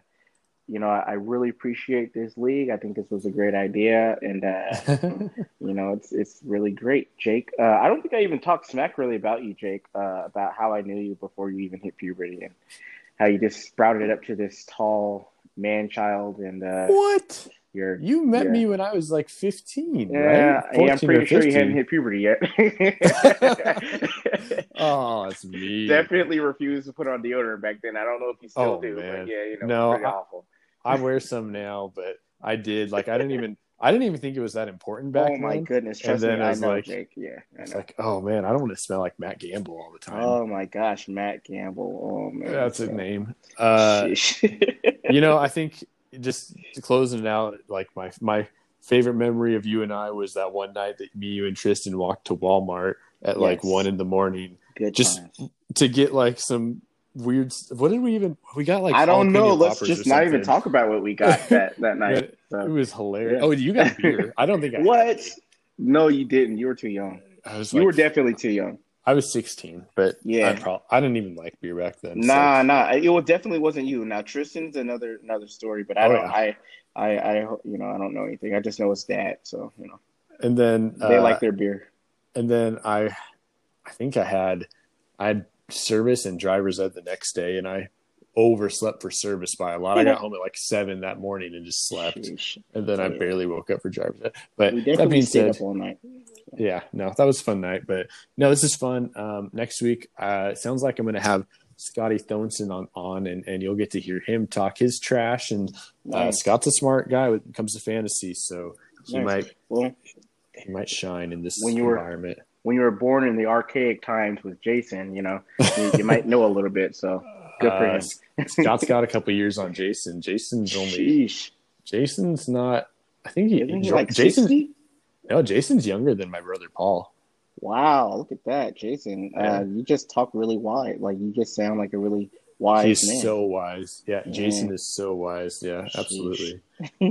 you know, I, I really appreciate this league. I think this was a great idea. And, uh, you know, it's it's really great, Jake. Uh, I don't think I even talked smack really about you, Jake, uh, about how I knew you before you even hit puberty and how you just sprouted it up to this tall – man child and uh what you're, you met you're, me when I was like fifteen yeah, right? yeah I'm pretty sure you hadn't hit puberty yet. Oh, that's me. Definitely refused to put on deodorant back then. I don't know if you still oh, do man. But yeah, you know, no, pretty I, awful. I wear some now, but I did like I didn't even I didn't even think it was that important back then. Oh my then. Goodness, trust and then me, I was I know, like, Jake. Yeah, I know. Like, oh man, I don't want to smell like Matt Gamble all the time. Oh my gosh, Matt Gamble. Oh man, that's so. A name. Uh, you know, I think just to close it out, like my my favorite memory of you and I was that one night that me, you, and Tristan walked to Walmart at yes. like one in the morning, good just time. To get like some. Weird. What did we even? We got like I don't know. Let's just not even talk about what we got that, that night. So. It was hilarious. Yeah. Oh, you got beer. I don't think I. What? No, you didn't. You were too young. I was. You like, were definitely too young. I was sixteen, but yeah, I, pro- I didn't even like beer back then. Nah, so. nah. It was definitely wasn't you. Now Tristan's another another story, but I don't. Oh, yeah. I, I, I, you know, I don't know anything. I just know it's dad. So you know. And then they uh, like their beer. And then I, I think I had, I had. service and driver's ed the next day, and I overslept for service by a lot. I got home at like seven that morning and just slept, Sheesh. and then I yeah. barely woke up for driver's ed. But that being said, up all night. yeah, no, that was a fun night. But no, this is fun. Um, next week, uh, it sounds like I'm going to have Scotty Thoneson on, on and, and you'll get to hear him talk his trash. And nice. uh, Scott's a smart guy when it comes to fantasy, so he nice. might well, he might shine in this when you environment. Were- When you were born in the archaic times with Jason, you know, you, you might know a little bit. So good for him. Uh, Scott's got a couple years on Jason. Jason's only. Sheesh. Jason's not. I think he. Isn't he like Jason. sixty? No, Jason's younger than my brother Paul. Wow, look at that, Jason! Yeah. Uh, you just talk really wise. Like you just sound like a really wise. He's man. so wise. Yeah, yeah, Jason is so wise. Yeah, Sheesh. absolutely.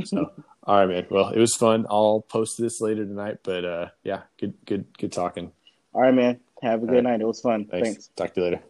So. All right, man. Well, it was fun. I'll post this later tonight, but uh, yeah, good, good, good talking. All right, man. Have a good night. It was fun. Thanks. Thanks. Talk to you later.